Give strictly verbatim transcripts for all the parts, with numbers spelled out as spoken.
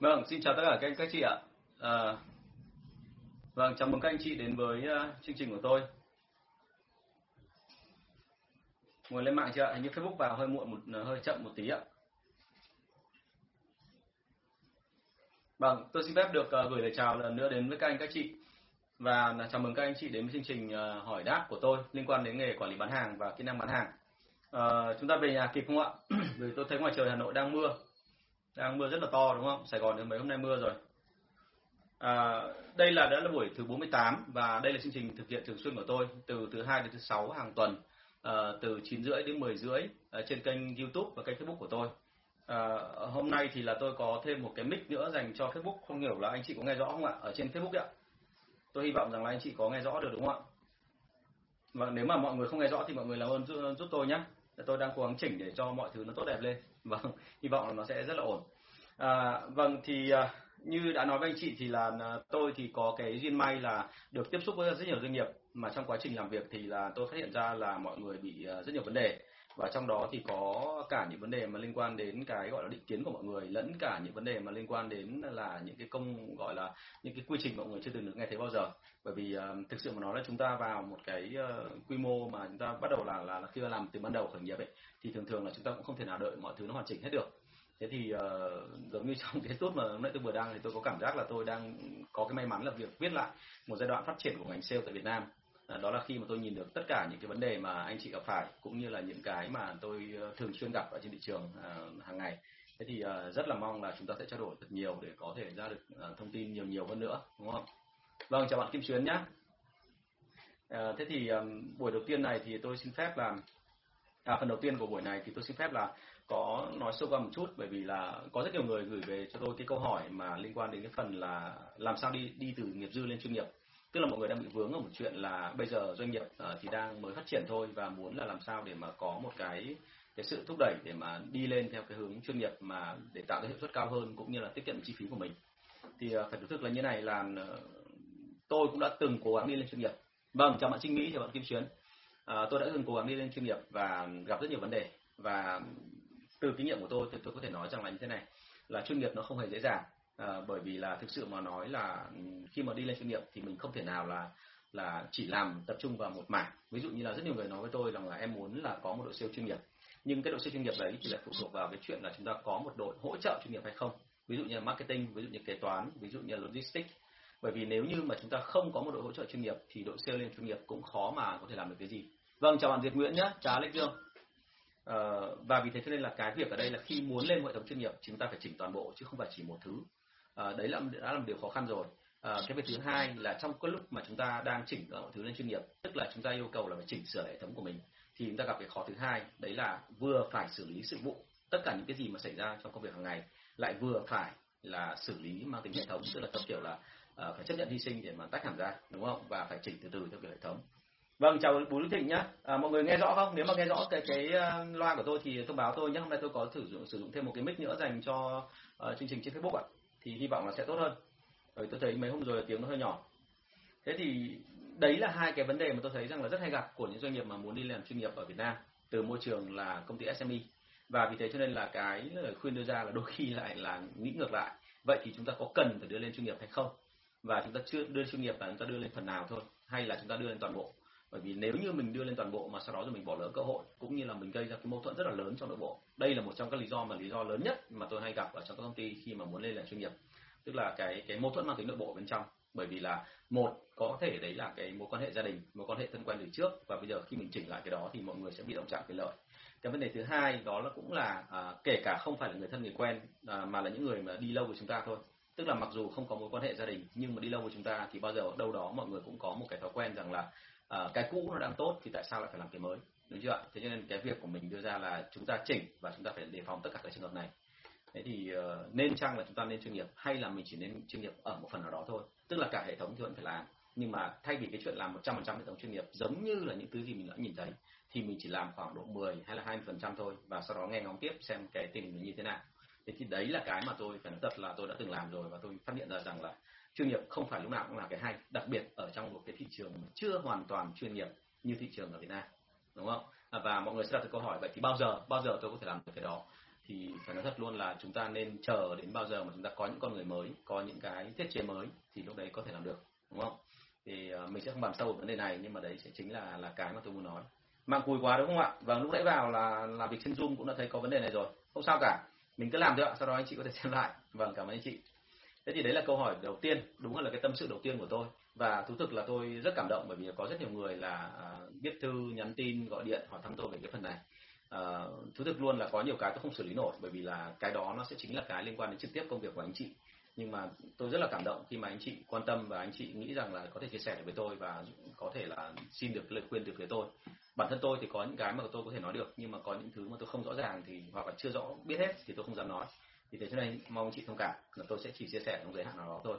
Vâng, xin chào tất cả các anh các chị ạ. À, vâng, chào mừng các anh chị đến với uh, chương trình của tôi. Ngồi lên mạng chưa ạ? Hình như Facebook vào hơi muộn, một hơi chậm một tí ạ. Vâng, tôi xin phép được uh, gửi lời chào lần nữa đến với các anh các chị và chào mừng các anh chị đến với chương trình uh, hỏi đáp của tôi liên quan đến nghề quản lý bán hàng và kỹ năng bán hàng. Uh, chúng ta về nhà kịp không ạ? Vì tôi thấy ngoài trời Hà Nội đang mưa. Đang mưa rất là to đúng không? Sài Gòn thì mấy hôm nay mưa rồi. À, đây là đã là buổi thứ bốn mươi tám và đây là chương trình thực hiện thường xuyên của tôi từ thứ hai đến thứ sáu hàng tuần, à, từ chín rưỡi đến mười rưỡi à, trên kênh YouTube và kênh Facebook của tôi. À, hôm nay thì là tôi có thêm một cái mic nữa dành cho Facebook, không hiểu là anh chị có nghe rõ không ạ? Ở trên Facebook đấy ạ. Tôi hy vọng rằng là anh chị có nghe rõ được đúng không ạ? Và nếu mà mọi người không nghe rõ thì mọi người làm ơn giúp, giúp tôi nhé. Tôi đang cố gắng chỉnh để cho mọi thứ nó tốt đẹp lên. Vâng, hy vọng là nó sẽ rất là ổn. À, vâng, thì à, như đã nói với anh chị thì là à, tôi thì có cái duyên may là được tiếp xúc với rất nhiều doanh nghiệp, mà trong quá trình làm việc thì là tôi phát hiện ra là mọi người bị à, rất nhiều vấn đề, và trong đó thì có cả những vấn đề mà liên quan đến cái gọi là định kiến của mọi người, lẫn cả những vấn đề mà liên quan đến là những cái công gọi là những cái quy trình mọi người chưa từng được nghe thấy bao giờ. Bởi vì uh, thực sự mà nói là chúng ta vào một cái uh, quy mô mà chúng ta bắt đầu là là, là khi làm từ ban đầu khởi nghiệp ấy, thì thường thường là chúng ta cũng không thể nào đợi mọi thứ nó hoàn chỉnh hết được. Thế thì uh, giống như trong cái tốt mà hôm nay tôi vừa đăng thì tôi có cảm giác là tôi đang có cái may mắn là việc viết lại một giai đoạn phát triển của ngành sale tại Việt Nam. Đó là khi mà tôi nhìn được tất cả những cái vấn đề mà anh chị gặp phải, cũng như là những cái mà tôi thường xuyên gặp ở trên thị trường hàng ngày. Thế thì rất là mong là chúng ta sẽ trao đổi thật nhiều để có thể ra được thông tin nhiều nhiều hơn nữa, đúng không? Vâng, chào bạn Kim Xuyến nhé. À, thế thì buổi đầu tiên này thì tôi xin phép là à, phần đầu tiên của buổi này thì tôi xin phép là có nói sâu qua một chút, bởi vì là có rất nhiều người gửi về cho tôi cái câu hỏi mà liên quan đến cái phần là làm sao đi đi từ nghiệp dư lên chuyên nghiệp. Tức là mọi người đang bị vướng ở một chuyện là bây giờ doanh nghiệp thì đang mới phát triển thôi và muốn là làm sao để mà có một cái cái sự thúc đẩy để mà đi lên theo cái hướng chuyên nghiệp mà để tạo cái hiệu suất cao hơn cũng như là tiết kiệm chi phí của mình. Thì phải thú thực là như này, là tôi cũng đã từng cố gắng đi lên chuyên nghiệp. Vâng, chào bạn Trinh Mỹ, chào bạn Kim Xuyến. À, tôi đã từng cố gắng đi lên chuyên nghiệp và gặp rất nhiều vấn đề, và từ kinh nghiệm của tôi thì tôi có thể nói rằng là như thế này, là chuyên nghiệp nó không hề dễ dàng. À, bởi vì là thực sự mà nói là khi mà đi lên chuyên nghiệp thì mình không thể nào là là chỉ làm tập trung vào một mảng. Ví dụ như là rất nhiều người nói với tôi rằng là em muốn là có một đội sale chuyên nghiệp, nhưng cái đội sale chuyên nghiệp đấy thì lại phụ thuộc vào cái chuyện là chúng ta có một đội hỗ trợ chuyên nghiệp hay không, ví dụ như là marketing, ví dụ như kế toán, ví dụ như là logistics. Bởi vì nếu như mà chúng ta không có một đội hỗ trợ chuyên nghiệp thì đội sale lên chuyên nghiệp cũng khó mà có thể làm được cái gì. Vâng, chào bạn Diệp Nguyễn nhé, chào Alex Dương. À, và vì thế cho nên là cái việc ở đây là khi muốn lên hệ thống chuyên nghiệp chúng ta phải chỉnh toàn bộ chứ không phải chỉ một thứ. À, đấy là, đã là một điều khó khăn rồi. À, cái việc thứ hai là trong cái lúc mà chúng ta đang chỉnh mọi thứ lên chuyên nghiệp, tức là chúng ta yêu cầu là phải chỉnh sửa hệ thống của mình, thì chúng ta gặp cái khó thứ hai, đấy là vừa phải xử lý sự vụ, tất cả những cái gì mà xảy ra trong công việc hàng ngày, lại vừa phải là xử lý mang tính hệ thống, tức là theo kiểu là uh, phải chấp nhận hy sinh để mà tách hẳn ra, đúng không? Và phải chỉnh từ từ theo kiểu hệ thống. Vâng, chào Bùi Đức Thịnh nhá. À, mọi người nghe rõ không? Nếu mà nghe rõ cái cái loa của tôi thì thông báo tôi nhé. Hôm nay tôi có thử dụng, sử dụng thêm một cái mic nữa dành cho uh, chương trình trên Facebook ạ. À, thì hy vọng là sẽ tốt hơn. Rồi, tôi thấy mấy hôm rồi tiếng nó hơi nhỏ. Thế thì đấy là hai cái vấn đề mà tôi thấy rằng là rất hay gặp của những doanh nghiệp mà muốn đi làm chuyên nghiệp ở Việt Nam từ môi trường là công ty ét em e. Và vì thế cho nên là cái lời khuyên đưa ra là đôi khi lại là nghĩ ngược lại. Vậy thì chúng ta có cần phải đưa lên chuyên nghiệp hay không? Và chúng ta chưa đưa chuyên nghiệp là chúng ta đưa lên phần nào thôi, hay là chúng ta đưa lên toàn bộ? Bởi vì nếu như mình đưa lên toàn bộ mà sau đó rồi mình bỏ lỡ cơ hội, cũng như là mình gây ra cái mâu thuẫn rất là lớn trong nội bộ. Đây là một trong các lý do mà lý do lớn nhất mà tôi hay gặp ở trong các công ty khi mà muốn lên làm chuyên nghiệp, tức là cái cái mâu thuẫn mang tính nội bộ bên trong. Bởi vì là một, có thể đấy là cái mối quan hệ gia đình, mối quan hệ thân quen từ trước, và bây giờ khi mình chỉnh lại cái đó thì mọi người sẽ bị động chạm quyền lợi. Cái vấn đề thứ hai đó là cũng là à, kể cả không phải là người thân người quen à, mà là những người mà đi lâu với chúng ta thôi. Tức là mặc dù không có mối quan hệ gia đình nhưng mà đi lâu với chúng ta thì bao giờ đâu đó mọi người cũng có một cái thói quen rằng là à, cái cũ nó đang tốt thì tại sao lại phải làm cái mới, đúng chưa ạ? Thế cho nên cái việc của mình đưa ra là chúng ta chỉnh và chúng ta phải đề phòng tất cả các trường hợp này. Thế thì uh, nên chăng là chúng ta nên chuyên nghiệp, hay là mình chỉ nên chuyên nghiệp ở một phần nào đó thôi, tức là cả hệ thống thì vẫn phải làm, nhưng mà thay vì cái chuyện làm một trăm phần trăm hệ thống chuyên nghiệp giống như là những thứ gì mình đã nhìn thấy thì mình chỉ làm khoảng độ mười hay là hai mươi phần trăm thôi, và sau đó nghe ngóng tiếp xem cái tình hình như thế nào. Thế thì đấy là cái mà tôi phải nói thật là tôi đã từng làm rồi, và tôi phát hiện ra rằng là chuyên nghiệp không phải lúc nào cũng là cái hay, đặc biệt ở trong một cái thị trường chưa hoàn toàn chuyên nghiệp như thị trường ở Việt Nam, đúng không? Và mọi người sẽ đặt câu hỏi vậy thì bao giờ bao giờ tôi có thể làm được cái đó? thì phải nói thật luôn là chúng ta nên chờ đến bao giờ mà chúng ta có những con người mới, có những cái thiết chế mới thì lúc đấy có thể làm được, đúng không? Thì mình sẽ không bàn sâu về vấn đề này, nhưng mà đấy sẽ chính là là cái mà tôi muốn nói. Mang cùi quá đúng không ạ? Vâng, lúc nãy vào là là việc trên Zoom cũng đã thấy có vấn đề này rồi. Không sao cả, mình cứ làm thôi ạ, sau đó anh chị có thể xem lại. Vâng, cảm ơn anh chị. Thế thì đấy là câu hỏi đầu tiên, đúng là cái tâm sự đầu tiên của tôi. Và thú thực là tôi rất cảm động bởi vì có rất nhiều người là viết thư, nhắn tin, gọi điện hỏi thăm tôi về cái phần này. À, thú thực luôn là có nhiều cái tôi không xử lý nổi, bởi vì là cái đó nó sẽ chính là cái liên quan đến trực tiếp công việc của anh chị. Nhưng mà tôi rất là cảm động khi mà anh chị quan tâm và anh chị nghĩ rằng là có thể chia sẻ được với tôi và có thể là xin được lời khuyên từ phía tôi. Bản thân tôi thì có những cái mà tôi có thể nói được, nhưng mà có những thứ mà tôi không rõ ràng thì hoặc là chưa rõ biết hết thì tôi không dám nói. Thì thế cho nên mong anh chị thông cảm là tôi sẽ chỉ chia sẻ trong giới hạn nào đó thôi.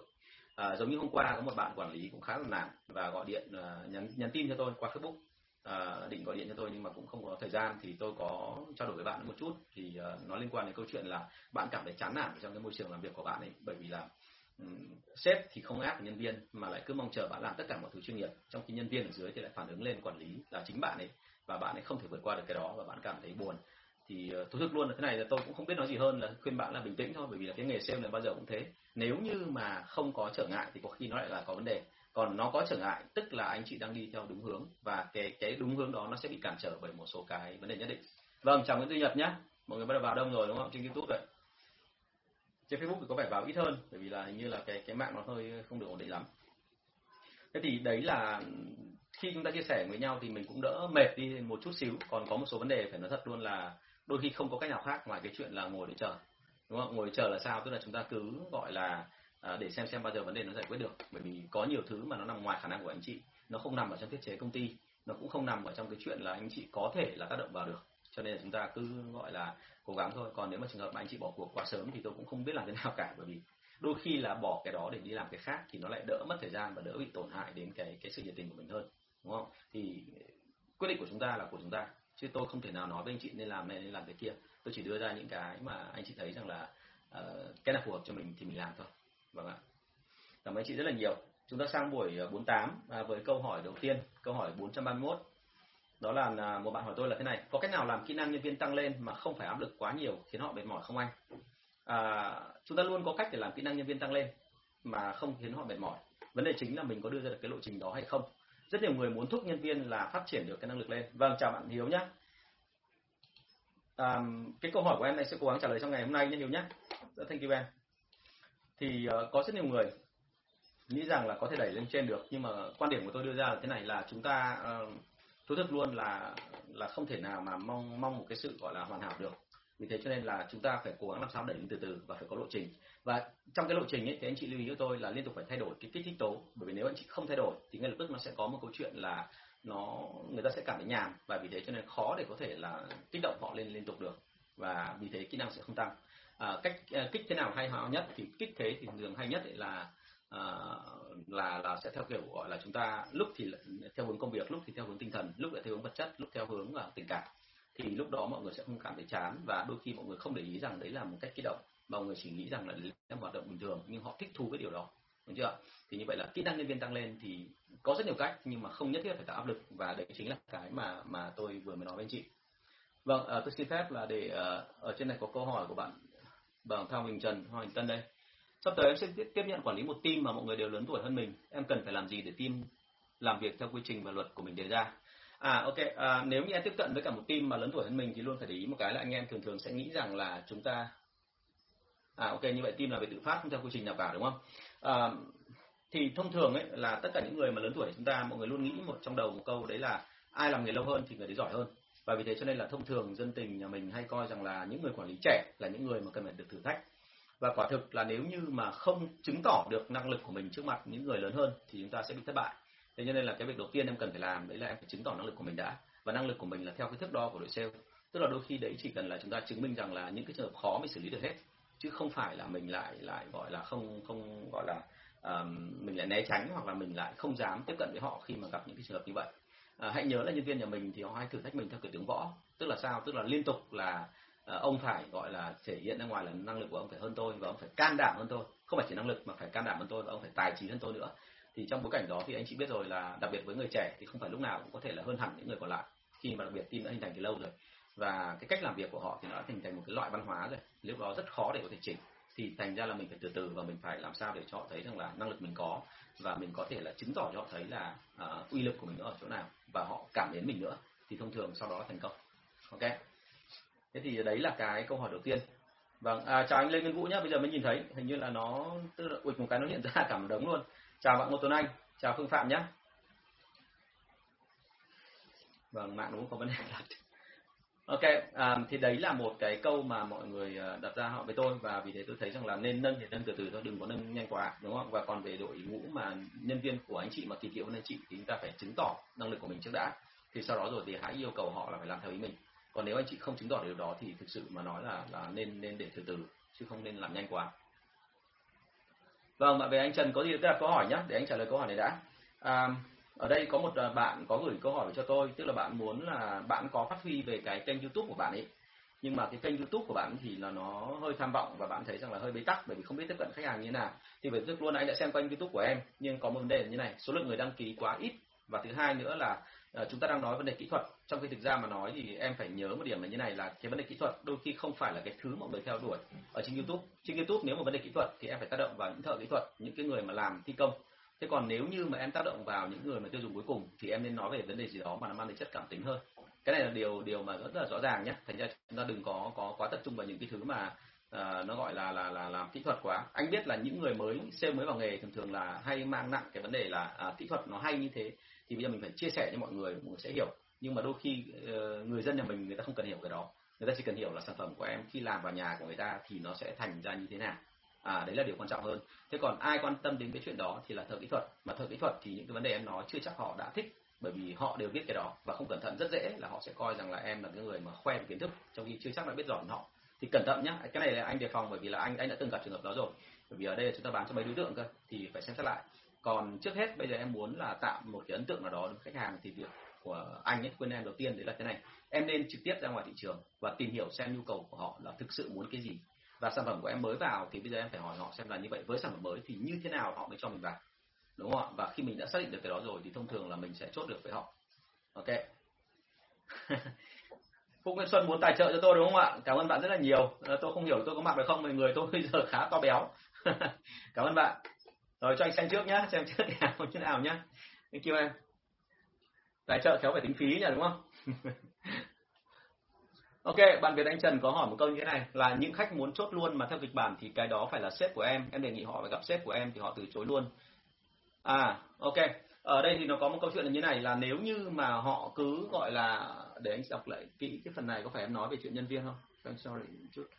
À, giống như hôm qua có một bạn quản lý cũng khá là nản và gọi điện uh, nhắn, nhắn tin cho tôi qua Facebook, uh, định gọi điện cho tôi nhưng mà cũng không có thời gian, thì tôi có trao đổi với bạn một chút. Thì uh, nó liên quan đến câu chuyện là bạn cảm thấy chán nản trong cái môi trường làm việc của bạn ấy, bởi vì là um, sếp thì không áp nhân viên mà lại cứ mong chờ bạn làm tất cả mọi thứ chuyên nghiệp, trong khi nhân viên ở dưới thì lại phản ứng lên quản lý là chính bạn ấy, và bạn ấy không thể vượt qua được cái đó và bạn cảm thấy buồn. Thì thú thực luôn là thế này là tôi cũng không biết nói gì hơn là khuyên bạn là bình tĩnh thôi, bởi vì là cái nghề sale này bao giờ cũng thế, nếu như mà không có trở ngại thì có khi nó lại là có vấn đề, còn nó có trở ngại tức là anh chị đang đi theo đúng hướng và cái cái đúng hướng đó nó sẽ bị cản trở bởi một số cái vấn đề nhất định. Vâng, chào Nguyễn Duy Nhật nhé, mọi người bắt đầu vào đông rồi đúng không? Trên YouTube vậy, trên Facebook thì có vẻ vào ít hơn bởi vì là hình như là cái cái mạng nó hơi không được ổn định lắm. Thế thì đấy là khi chúng ta chia sẻ với nhau thì mình cũng đỡ mệt đi một chút xíu. Còn có một số vấn đề phải nói thật luôn là đôi khi không có cách nào khác ngoài cái chuyện là ngồi để chờ, đúng không? Ngồi để chờ là sao? Tức là chúng ta cứ gọi là à, để xem xem bao giờ vấn đề nó giải quyết được, bởi vì có nhiều thứ mà nó nằm ngoài khả năng của anh chị, nó không nằm ở trong thiết chế công ty, nó cũng không nằm ở trong cái chuyện là anh chị có thể là tác động vào được, cho nên là chúng ta cứ gọi là cố gắng thôi. Còn nếu mà trường hợp mà anh chị bỏ cuộc quá sớm thì tôi cũng không biết làm thế nào cả, bởi vì đôi khi là bỏ cái đó để đi làm cái khác thì nó lại đỡ mất thời gian và đỡ bị tổn hại đến cái cái sự nhiệt tình của mình hơn, đúng không? Thì quyết định của chúng ta là của chúng ta, chứ tôi không thể nào nói với anh chị nên làm này nên làm cái kia. Tôi chỉ đưa ra những cái mà anh chị thấy rằng là uh, cái nào phù hợp cho mình thì mình làm thôi. Vâng ạ, cảm ơn anh chị rất là nhiều. Chúng ta sang buổi bốn mươi tám à, với câu hỏi đầu tiên, câu hỏi bốn trăm ba mươi mốt. Đó là một bạn hỏi tôi là thế này: có cách nào làm kỹ năng nhân viên tăng lên mà không phải áp lực quá nhiều khiến họ mệt mỏi không anh? À, chúng ta luôn có cách để làm kỹ năng nhân viên tăng lên mà không khiến họ mệt mỏi. Vấn đề chính là mình có đưa ra được cái lộ trình đó hay không. Rất nhiều người muốn thúc nhân viên là phát triển được cái năng lực lên. Vâng, chào bạn Hiếu nhé. À, cái câu hỏi của em này sẽ cố gắng trả lời trong ngày hôm nay nhé Hiếu nhé. Thank you em. Thì uh, có rất nhiều người nghĩ rằng là có thể đẩy lên trên được, nhưng mà quan điểm của tôi đưa ra là thế này là chúng ta uh, thú thực luôn là là không thể nào mà mong mong một cái sự gọi là hoàn hảo được. Vì thế cho nên là chúng ta phải cố gắng làm sao đẩy lên từ từ và phải có lộ trình. Và trong cái lộ trình ấy thì anh chị lưu ý cho tôi là liên tục phải thay đổi cái kích thích tố, bởi vì nếu anh chị không thay đổi thì ngay lập tức nó sẽ có một câu chuyện là nó người ta sẽ cảm thấy nhàm, và vì thế cho nên khó để có thể là kích động họ lên liên tục được, và vì thế kỹ năng sẽ không tăng. À, cách à, kích thế nào hay ho nhất thì kích thế thì thường hay nhất là à, là là sẽ theo kiểu gọi là chúng ta lúc thì theo hướng công việc, lúc thì theo hướng tinh thần, lúc lại theo hướng vật chất, lúc theo hướng là tình cảm. Thì lúc đó mọi người sẽ không cảm thấy chán, và đôi khi mọi người không để ý rằng đấy là một cách kích động, mọi người chỉ nghĩ rằng là đấy là hoạt động bình thường, nhưng họ thích thú với điều đó, đúng chưa? Thì như vậy là kỹ năng nhân viên tăng lên thì có rất nhiều cách, nhưng mà không nhất thiết phải tạo áp lực, và đấy chính là cái mà mà tôi vừa mới nói với anh chị. Vâng, à, tôi xin phép là để à, ở trên này có câu hỏi của bạn Vâng Thao Bình Trần Hoàng Tân đây. Sắp tới em sẽ tiếp nhận quản lý một team mà mọi người đều lớn tuổi hơn mình, em cần phải làm gì để team làm việc theo quy trình và luật của mình đề ra? À ok, à, nếu như em tiếp cận với cả một team mà lớn tuổi hơn mình thì luôn phải để ý một cái là anh em thường thường sẽ nghĩ rằng là chúng ta à ok như vậy team là về tự phát không theo quy trình nào cả, đúng không? À, thì thông thường ấy là tất cả những người mà lớn tuổi chúng ta mọi người luôn nghĩ một trong đầu một câu đấy là ai làm nghề lâu hơn thì người đấy giỏi hơn, và vì thế cho nên là thông thường dân tình nhà mình hay coi rằng là những người quản lý trẻ là những người mà cần phải được thử thách, và quả thực là nếu như mà không chứng tỏ được năng lực của mình trước mặt những người lớn hơn thì chúng ta sẽ bị thất bại. Thế cho nên là cái việc đầu tiên em cần phải làm đấy là em phải chứng tỏ năng lực của mình đã, và năng lực của mình là theo cái thước đo của đội sale, tức là đôi khi đấy chỉ cần là chúng ta chứng minh rằng là những cái trường hợp khó mình xử lý được hết, chứ không phải là mình lại lại gọi là không không gọi là uh, mình lại né tránh hoặc là mình lại không dám tiếp cận với họ khi mà gặp những cái trường hợp như vậy. Uh, hãy nhớ là nhân viên nhà mình thì họ hay thử thách mình theo kiểu tướng võ, tức là sao? Tức là liên tục là uh, ông phải gọi là thể hiện ra ngoài là năng lực của ông phải hơn tôi và ông phải can đảm hơn tôi, không phải chỉ năng lực mà phải can đảm hơn tôi và ông phải tài trí hơn tôi nữa. Thì trong bối cảnh đó thì anh chị biết rồi là đặc biệt với người trẻ thì không phải lúc nào cũng có thể là hơn hẳn những người còn lại, khi mà đặc biệt team đã hình thành từ lâu rồi. và cái cách làm việc của họ thì nó thành thành một cái loại văn hóa rồi, lúc đó rất khó để có thể chỉnh. Thì thành ra là mình phải từ từ và mình phải làm sao để cho họ thấy rằng là năng lực mình có, và mình có thể là chứng tỏ cho họ thấy là uh, uy lực của mình nó ở chỗ nào, và họ cảm mến mình nữa, thì thông thường sau đó thành công. Ok, thế thì đấy là cái câu hỏi đầu tiên. Vâng, à, chào anh Lê Nguyên Vũ nhé. Bây giờ mới nhìn thấy hình như là nó tức là ủi một cái nó hiện ra cả một đống luôn. Chào bạn Ngô Tuấn Anh, chào Phương Phạm nhé. Vâng, mạng đúng không có vấn đề lắm. Ok, à, thì đấy là một cái câu mà mọi người đặt ra họ với tôi, và vì thế tôi thấy rằng là nên nâng thì nâng từ từ thôi, đừng có nâng nhanh quá, đúng không? Và còn về đội ngũ mà nhân viên của anh chị mà kỳ cựu hơn anh chị thì chúng ta phải chứng tỏ năng lực của mình trước đã, thì sau đó rồi thì hãy yêu cầu họ là phải làm theo ý mình. Còn nếu anh chị không chứng tỏ điều đó thì thực sự mà nói là, là nên nên để từ từ chứ không nên làm nhanh quá. Vâng, bạn về anh Trần có gì đặt câu hỏi nhé, để anh trả lời câu hỏi này đã. À, ở đây có một bạn có gửi câu hỏi cho tôi, tức là bạn muốn là bạn có phát huy về cái kênh YouTube của bạn ấy, nhưng mà cái kênh YouTube của bạn thì là nó hơi tham vọng và bạn thấy rằng là hơi bế tắc bởi vì không biết tiếp cận khách hàng như thế nào. Thì về trước luôn anh đã xem kênh YouTube của em, nhưng có một vấn đề như này, số lượng người đăng ký quá ít, và thứ hai nữa là à, chúng ta đang nói vấn đề kỹ thuật, trong khi thực ra mà nói thì em phải nhớ một điểm là như này, là cái vấn đề kỹ thuật đôi khi không phải là cái thứ mọi người theo đuổi ở trên YouTube. Trên YouTube nếu mà vấn đề kỹ thuật thì em phải tác động vào những thợ kỹ thuật, những cái người mà làm thi công. Thế còn nếu như mà em tác động vào những người mà tiêu dùng cuối cùng thì em nên nói về vấn đề gì đó mà nó mang đến chất cảm tính hơn. Cái này là điều điều mà rất là rõ ràng nhé. Thành ra chúng ta đừng có có quá tập trung vào những cái thứ mà uh, nó gọi là là là làm kỹ thuật quá. Anh biết là những người mới sale mới vào nghề thường thường là hay mang nặng cái vấn đề là à, kỹ thuật nó hay như thế. Thì bây giờ mình phải chia sẻ cho mọi người, mọi người sẽ hiểu. Nhưng mà đôi khi uh, người dân nhà mình người ta không cần hiểu cái đó. Người ta chỉ cần hiểu là sản phẩm của em khi làm vào nhà của người ta thì nó sẽ thành ra như thế nào. À, đấy là điều quan trọng hơn. Thế còn ai quan tâm đến cái chuyện đó thì là thợ kỹ thuật. Mà thợ kỹ thuật thì những cái vấn đề em nói chưa chắc họ đã thích, bởi vì họ đều biết cái đó, và không cẩn thận rất dễ là họ sẽ coi rằng là em là cái người mà khoe kiến thức, trong khi chưa chắc đã biết rõ họ. Thì cẩn thận nhá, cái này là anh đề phòng, bởi vì là anh anh đã từng gặp trường hợp đó rồi. Bởi vì ở đây là chúng ta bán cho mấy đối tượng cơ, thì phải xem xét lại. Còn trước hết bây giờ em muốn là tạo một cái ấn tượng nào đó với khách hàng, thì việc của anh ấy, khuyên em đầu tiên đấy là thế này: em nên trực tiếp ra ngoài thị trường và tìm hiểu xem nhu cầu của họ là thực sự muốn cái gì. Và sản phẩm của em mới vào thì bây giờ em phải hỏi họ xem là như vậy với sản phẩm mới thì như thế nào họ mới cho mình vào, đúng không ạ? Và khi mình đã xác định được cái đó rồi thì thông thường là mình sẽ chốt được với họ. Ok. Phúc Nguyễn Xuân muốn tài trợ cho tôi đúng không ạ? Cảm ơn bạn rất là nhiều. Tôi không hiểu tôi có mặt được không, người tôi bây giờ khá to béo. Cảm ơn bạn. Rồi cho anh xem trước nhá, xem trước nào như thế nào nhá. Thank you em. Tài trợ khéo phải tính phí nhỉ, đúng không? Ok, bạn Việt Anh Trần có hỏi một câu như thế này là những khách muốn chốt luôn mà theo kịch bản thì cái đó phải là sếp của em, em đề nghị họ phải gặp sếp của em thì họ từ chối luôn. À, ok, ở đây thì nó có một câu chuyện là như này, là nếu như mà họ cứ gọi là, để anh đọc lại kỹ cái phần này, có phải em nói về chuyện nhân viên không? I'm sorry một chút.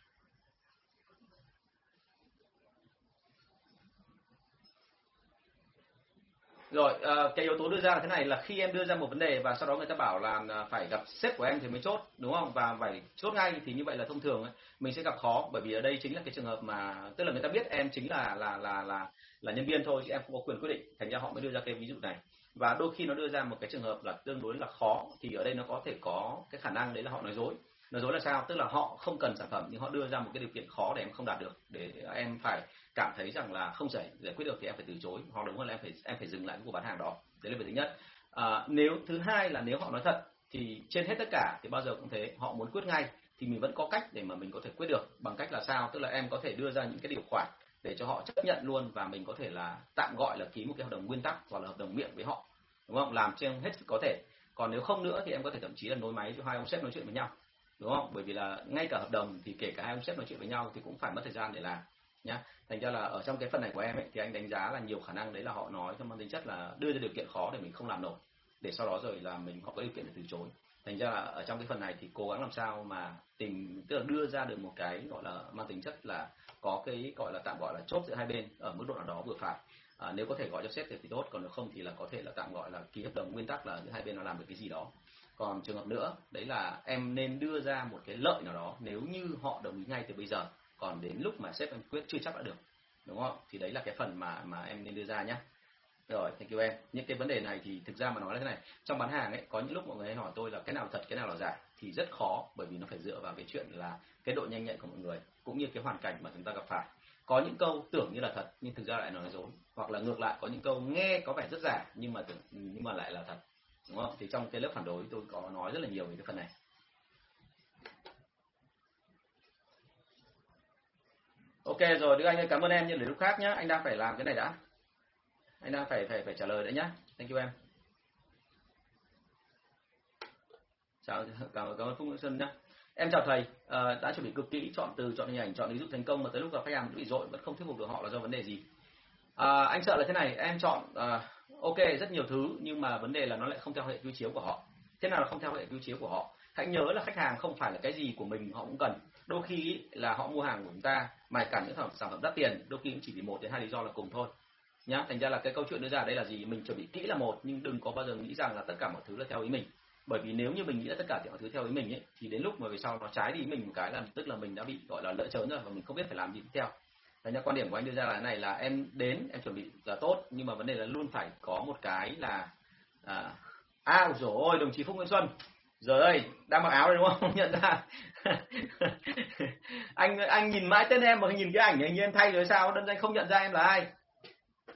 Rồi, cái yếu tố đưa ra là thế này, là khi em đưa ra một vấn đề và sau đó người ta bảo là phải gặp sếp của em thì mới chốt, đúng không? Và phải chốt ngay thì như vậy là thông thường mình sẽ gặp khó, bởi vì ở đây chính là cái trường hợp mà tức là người ta biết em chính là là là là là nhân viên thôi, chứ em không có quyền quyết định, thành ra họ mới đưa ra cái ví dụ này. Và đôi khi nó đưa ra một cái trường hợp là tương đối là khó, thì ở đây nó có thể có cái khả năng đấy là họ nói dối. Nói dối là sao? Tức là họ không cần sản phẩm nhưng họ đưa ra một cái điều kiện khó để em không đạt được, để em phải cảm thấy rằng là không giải giải quyết được thì em phải từ chối, hoặc đúng hơn là em phải em phải dừng lại cái cuộc bán hàng đó. Đấy là việc thứ nhất. À, nếu thứ hai là nếu họ nói thật thì trên hết tất cả thì bao giờ cũng thế, họ muốn quyết ngay thì mình vẫn có cách để mà mình có thể quyết được, bằng cách là sao? Tức là em có thể đưa ra những cái điều khoản để cho họ chấp nhận luôn, và mình có thể là tạm gọi là ký một cái hợp đồng nguyên tắc hoặc là hợp đồng miệng với họ, đúng không? Làm trên hết sức có thể. Còn nếu không nữa thì em có thể thậm chí là nối máy cho hai ông sếp nói chuyện với nhau, đúng không? Bởi vì là ngay cả hợp đồng thì kể cả hai ông sếp nói chuyện với nhau thì cũng phải mất thời gian để làm nhá. Thành ra là ở trong cái phần này của em ấy, thì anh đánh giá là nhiều khả năng đấy là họ nói trong mang tính chất là đưa ra điều kiện khó để mình không làm nổi, để sau đó rồi là mình họ có điều kiện để từ chối. Thành ra là ở trong cái phần này thì cố gắng làm sao mà tìm, tức là đưa ra được một cái gọi là mang tính chất là có cái gọi là tạm gọi là chốt giữa hai bên ở mức độ nào đó vừa phải. À, nếu có thể gọi cho sếp thì tốt, còn nếu không thì là có thể là tạm gọi là ký hợp đồng nguyên tắc là giữa hai bên nó làm được cái gì đó. Còn trường hợp nữa, đấy là em nên đưa ra một cái lợi nào đó nếu như họ đồng ý ngay từ bây giờ, còn đến lúc mà sếp em quyết chưa chắc đã được, đúng không? Thì đấy là cái phần mà mà em nên đưa ra nhé. Rồi, thank you em. Những cái vấn đề này thì thực ra mà nói là thế này, trong bán hàng ấy, có những lúc mọi người hỏi tôi là cái nào thật, cái nào là giả, thì rất khó, bởi vì nó phải dựa vào cái chuyện là cái độ nhanh nhạy của mọi người, cũng như cái hoàn cảnh mà chúng ta gặp phải. Có những câu tưởng như là thật nhưng thực ra lại nói dối, hoặc là ngược lại có những câu nghe có vẻ rất giả nhưng mà tưởng, nhưng mà lại là thật. Đúng không? Thì trong cái lớp phản đối tôi có nói rất là nhiều về cái phần này. Ok rồi, Đức Anh ơi, cảm ơn em, nhưng để lúc khác nhá, anh đang phải làm cái này đã. Anh đang phải phải phải trả lời đấy nhá. Thank you em. Chào, cảm ơn Phúc Nguyễn Xuân nhá. Em chào thầy, à, đã chuẩn bị cực kỹ, chọn từ, chọn hình ảnh, chọn ứng dụng thành công mà tới lúc gặp khách hàng bị dội vẫn không thuyết phục được họ là do vấn đề gì? À, anh sợ là thế này, em chọn à, ok rất nhiều thứ nhưng mà vấn đề là nó lại không theo hệ quy chiếu của họ. Thế nào là không theo hệ quy chiếu của họ? Hãy nhớ là khách hàng không phải là cái gì của mình họ cũng cần. Đôi khi là họ mua hàng của chúng ta mà cả những sản phẩm đắt tiền, đôi khi cũng chỉ vì một đến hai lý do là cùng thôi nhá. Thành ra là cái câu chuyện đưa ra đây là gì, mình chuẩn bị kỹ là một, nhưng đừng có bao giờ nghĩ rằng là tất cả mọi thứ là theo ý mình. Bởi vì nếu như mình nghĩ là tất cả mọi thứ theo ý mình ấy, thì đến lúc mà về sau nó trái đi mình một cái là tức là mình đã bị gọi là lỡ chớn rồi và mình không biết phải làm gì tiếp theo. Thành ra quan điểm của anh đưa ra là này, là em đến em chuẩn bị là tốt, nhưng mà vấn đề là luôn phải có một cái là à, à dồi ôi, đồng chí Phúc Nguyễn Xuân giờ đây đang mặc áo đây đúng không? Nhận ra anh anh nhìn mãi tên em mà nhìn cái ảnh hình như em thay rồi sao, đơn giản không nhận ra em là ai.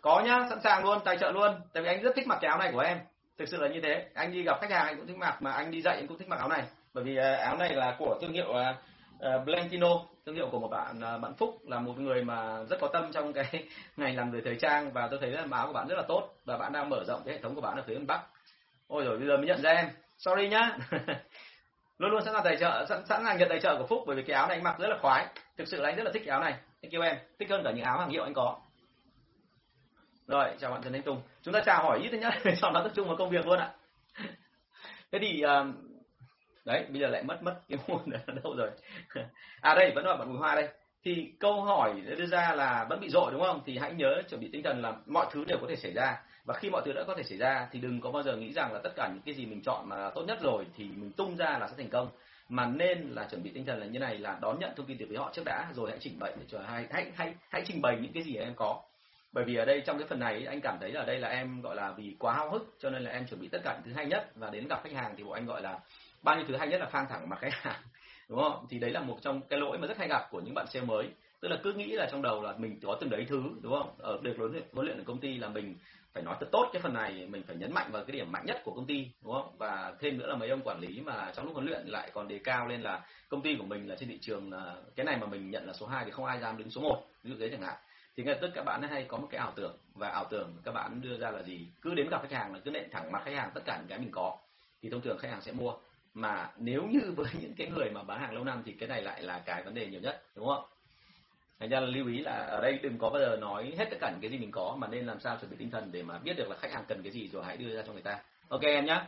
Có nhá, sẵn sàng luôn, tài trợ luôn, tại vì anh rất thích mặc cái áo này của em, thực sự là như thế. Anh đi gặp khách hàng anh cũng thích mặc, mà anh đi dạy anh cũng thích mặc áo này, bởi vì áo này là của thương hiệu uh, Blentino, thương hiệu của một bạn uh, bạn Phúc, là một người mà rất có tâm trong cái ngành làm về thời trang, và tôi thấy là áo của bạn rất là tốt và bạn đang mở rộng cái hệ thống của bạn ở phía miền Bắc. Ôi rồi bây giờ mới nhận ra em, sorry nhá. Luôn luôn sẵn sàng tài trợ, sẵn sẵn sàng nhận tài trợ của Phúc, bởi vì cái áo này anh mặc rất là khoái, thực sự là anh rất là thích cái áo này. Thank you em, thích hơn cả những áo hàng hiệu anh có. Rồi, chào bạn Trần Thanh Tùng, chúng ta chào hỏi ít thôi nhá, sau đó tập trung vào công việc luôn ạ. Thế thì uh, đấy, bây giờ lại mất mất cái nguồn ở đâu rồi. À đây, vẫn là bạn Bùi Hoa đây. Thì câu hỏi đưa ra là vẫn bị dội đúng không? Thì hãy nhớ chuẩn bị tinh thần là mọi thứ đều có thể xảy ra, và khi mọi thứ đã có thể xảy ra thì đừng có bao giờ nghĩ rằng là tất cả những cái gì mình chọn mà tốt nhất rồi thì mình tung ra là sẽ thành công, mà nên là chuẩn bị tinh thần là như này, là đón nhận thông tin từ phía họ trước đã, rồi hãy trình bày để hãy hãy hãy hãy trình bày những cái gì em có. Bởi vì ở đây trong cái phần này anh cảm thấy là ở đây là em gọi là vì quá háo hức, cho nên là em chuẩn bị tất cả những thứ hay nhất, và đến gặp khách hàng thì bộ anh gọi là bao nhiêu thứ hay nhất là phang thẳng mặt khách hàng, đúng không? Thì đấy là một trong cái lỗi mà rất hay gặp của những bạn sale mới, tức là cứ nghĩ là trong đầu là mình có từng đấy thứ, đúng không? Ở được huấn luyện ở công ty là mình phải nói thật tốt cái phần này, mình phải nhấn mạnh vào cái điểm mạnh nhất của công ty, đúng không? Và thêm nữa là mấy ông quản lý mà trong lúc huấn luyện lại còn đề cao lên là công ty của mình là trên thị trường là cái này mà mình nhận là số hai thì không ai dám đứng số một, ví dụ thế chẳng hạn. Thì ngay tức các bạn hay có một cái ảo tưởng, và ảo tưởng các bạn đưa ra là gì, cứ đến gặp khách hàng là cứ nện thẳng mặt khách hàng tất cả những cái mình có, thì thông thường khách hàng sẽ mua. Mà nếu như với những cái người mà bán hàng lâu năm thì cái này lại là cái vấn đề nhiều nhất, đúng không? Thành ra là lưu ý là ở đây đừng có bao giờ nói hết tất cả những cái gì mình có, mà nên làm sao chuẩn bị tinh thần để mà biết được là khách hàng cần cái gì rồi hãy đưa ra cho người ta. Ok em nhá,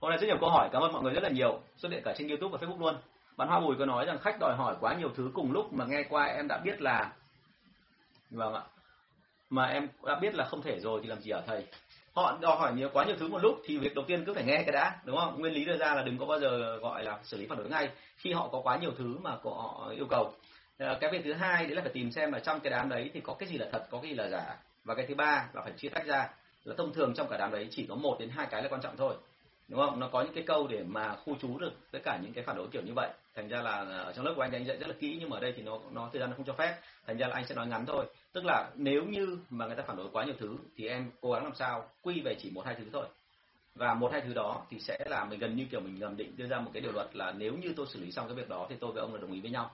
hôm nay rất nhiều câu hỏi, cảm ơn mọi người rất là nhiều, xuất hiện cả trên YouTube và Facebook luôn. Bạn Hoa Bùi có nói rằng khách đòi hỏi quá nhiều thứ cùng lúc mà nghe qua em đã biết là, vâng ạ, mà em đã biết là không thể rồi thì làm gì ở thầy. Họ đòi hỏi nhiều quá nhiều thứ một lúc thì việc đầu tiên cứ phải nghe cái đã, đúng không? Nguyên lý đưa ra là đừng có bao giờ gọi là xử lý phản đối ngay khi họ có quá nhiều thứ mà họ yêu cầu. Cái việc thứ hai đấy là phải tìm xem là trong cái đám đấy thì có cái gì là thật, có cái gì là giả. Và cái thứ ba là phải chia tách ra, là thông thường trong cả đám đấy chỉ có một đến hai cái là quan trọng thôi, đúng không? Nó có những cái câu để mà khu trú được tất cả những cái phản đối kiểu như vậy. Thành ra là ở trong lớp của anh thì anh dạy rất là kỹ, nhưng mà ở đây thì nó nó thời gian nó không cho phép, thành ra là anh sẽ nói ngắn thôi. Tức là nếu như mà người ta phản đối quá nhiều thứ thì em cố gắng làm sao quy về chỉ một hai thứ thôi, và một hai thứ đó thì sẽ là mình gần như kiểu mình ngầm định đưa ra một cái điều luật là nếu như tôi xử lý xong cái việc đó thì tôi với ông là đồng ý với nhau,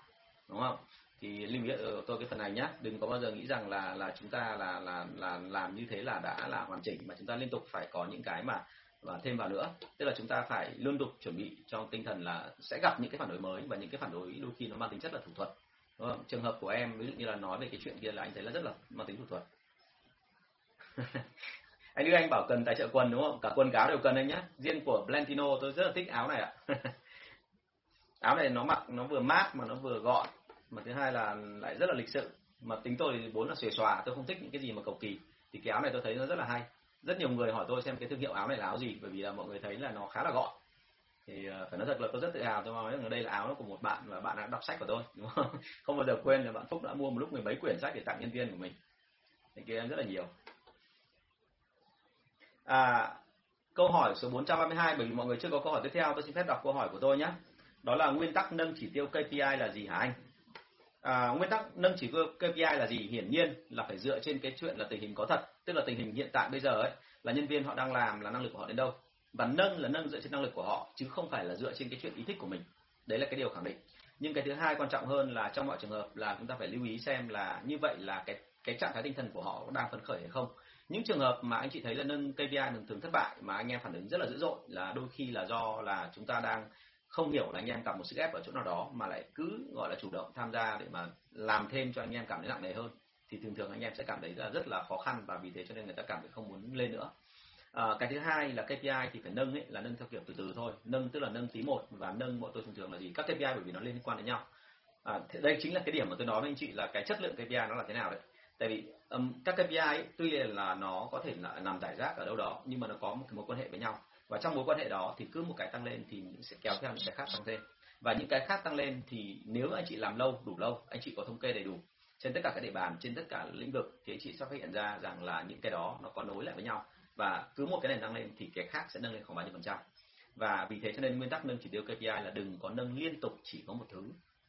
đúng không? Thì lưu ý của tôi cái phần này nhá, đừng có bao giờ nghĩ rằng là là chúng ta là là là làm như thế là đã là hoàn chỉnh, mà chúng ta liên tục phải có những cái mà và thêm vào nữa, tức là chúng ta phải luôn tục chuẩn bị trong tinh thần là sẽ gặp những cái phản đối mới, và những cái phản đối đôi khi nó mang tính chất là thủ thuật, đúng không? Trường hợp của em ví dụ như là nói về cái chuyện kia là anh thấy là rất là mang tính thủ thuật. Anh Đức Anh bảo cần tài trợ quần, đúng không? Cả quần áo đều cần anh nhé, riêng của Blentino tôi rất là thích áo này ạ. Áo này nó mặc nó vừa mát mà nó vừa gọn, mà thứ hai là lại rất là lịch sự, mà tính tôi thì vốn là xuề xòa, tôi không thích những cái gì mà cầu kỳ, thì cái áo này tôi thấy nó rất là hay. Rất nhiều người hỏi tôi xem cái thương hiệu áo này là áo gì, bởi vì là mọi người thấy là nó khá là gọn. Thì phải nói thật là tôi rất tự hào, tôi nói rằng đây là áo của một bạn và bạn đã đọc sách của tôi, đúng không? Không bao giờ quên là bạn Phúc đã mua một lúc mười mấy quyển sách để tặng nhân viên của mình. Thì kia em rất là nhiều. À, câu hỏi số bốn trăm ba mươi hai, bởi vì mọi người chưa có câu hỏi tiếp theo, tôi xin phép đọc câu hỏi của tôi nhé. Đó là nguyên tắc nâng chỉ tiêu ca pê i là gì hả anh? À, nguyên tắc nâng chỉ tiêu ca pê i là gì? Hiển nhiên là phải dựa trên cái chuyện là tình hình có thật, tức là tình hình hiện tại bây giờ ấy, là nhân viên họ đang làm, là năng lực của họ đến đâu, và nâng là nâng dựa trên năng lực của họ chứ không phải là dựa trên cái chuyện ý thích của mình. Đấy là cái điều khẳng định. Nhưng cái thứ hai quan trọng hơn là trong mọi trường hợp là chúng ta phải lưu ý xem là như vậy là cái cái trạng thái tinh thần của họ có đang phấn khởi hay không. Những trường hợp mà anh chị thấy là nâng ca pê i thường thường thất bại mà anh em phản ứng rất là dữ dội là đôi khi là do là chúng ta đang không hiểu là anh em gặp một sức ép ở chỗ nào đó mà lại cứ gọi là chủ động tham gia để mà làm thêm cho anh em cảm thấy nặng nề hơn, thì thường thường anh em sẽ cảm thấy là rất là khó khăn và vì thế cho nên người ta cảm thấy không muốn lên nữa. À, cái thứ hai là ca pê i thì phải nâng ấy, là nâng theo kiểu từ từ thôi, nâng tức là nâng tí một và nâng bọn tôi thường thường là gì các ca pê i bởi vì nó liên quan đến nhau. À, đây chính là cái điểm mà tôi nói với anh chị là cái chất lượng ca pê i nó là thế nào đấy. Tại vì um, các ca pê i ấy, tuy là nó có thể là nằm rải rác ở đâu đó nhưng mà nó có một mối quan hệ với nhau, và trong mối quan hệ đó thì cứ một cái tăng lên thì sẽ kéo theo những cái khác tăng lên, và những cái khác tăng lên thì nếu anh chị làm lâu đủ lâu, anh chị có thống kê đầy đủ trên tất cả các địa bàn, trên tất cả lĩnh vực, thì anh chị sẽ phát hiện ra rằng là những cái đó nó có nối lại với nhau, và cứ một cái này tăng lên thì cái khác sẽ nâng lên khoảng bao nhiêu phần trăm. Và vì thế cho nên nguyên tắc nâng chỉ tiêu ca pê i là đừng có nâng liên tục chỉ có một thứ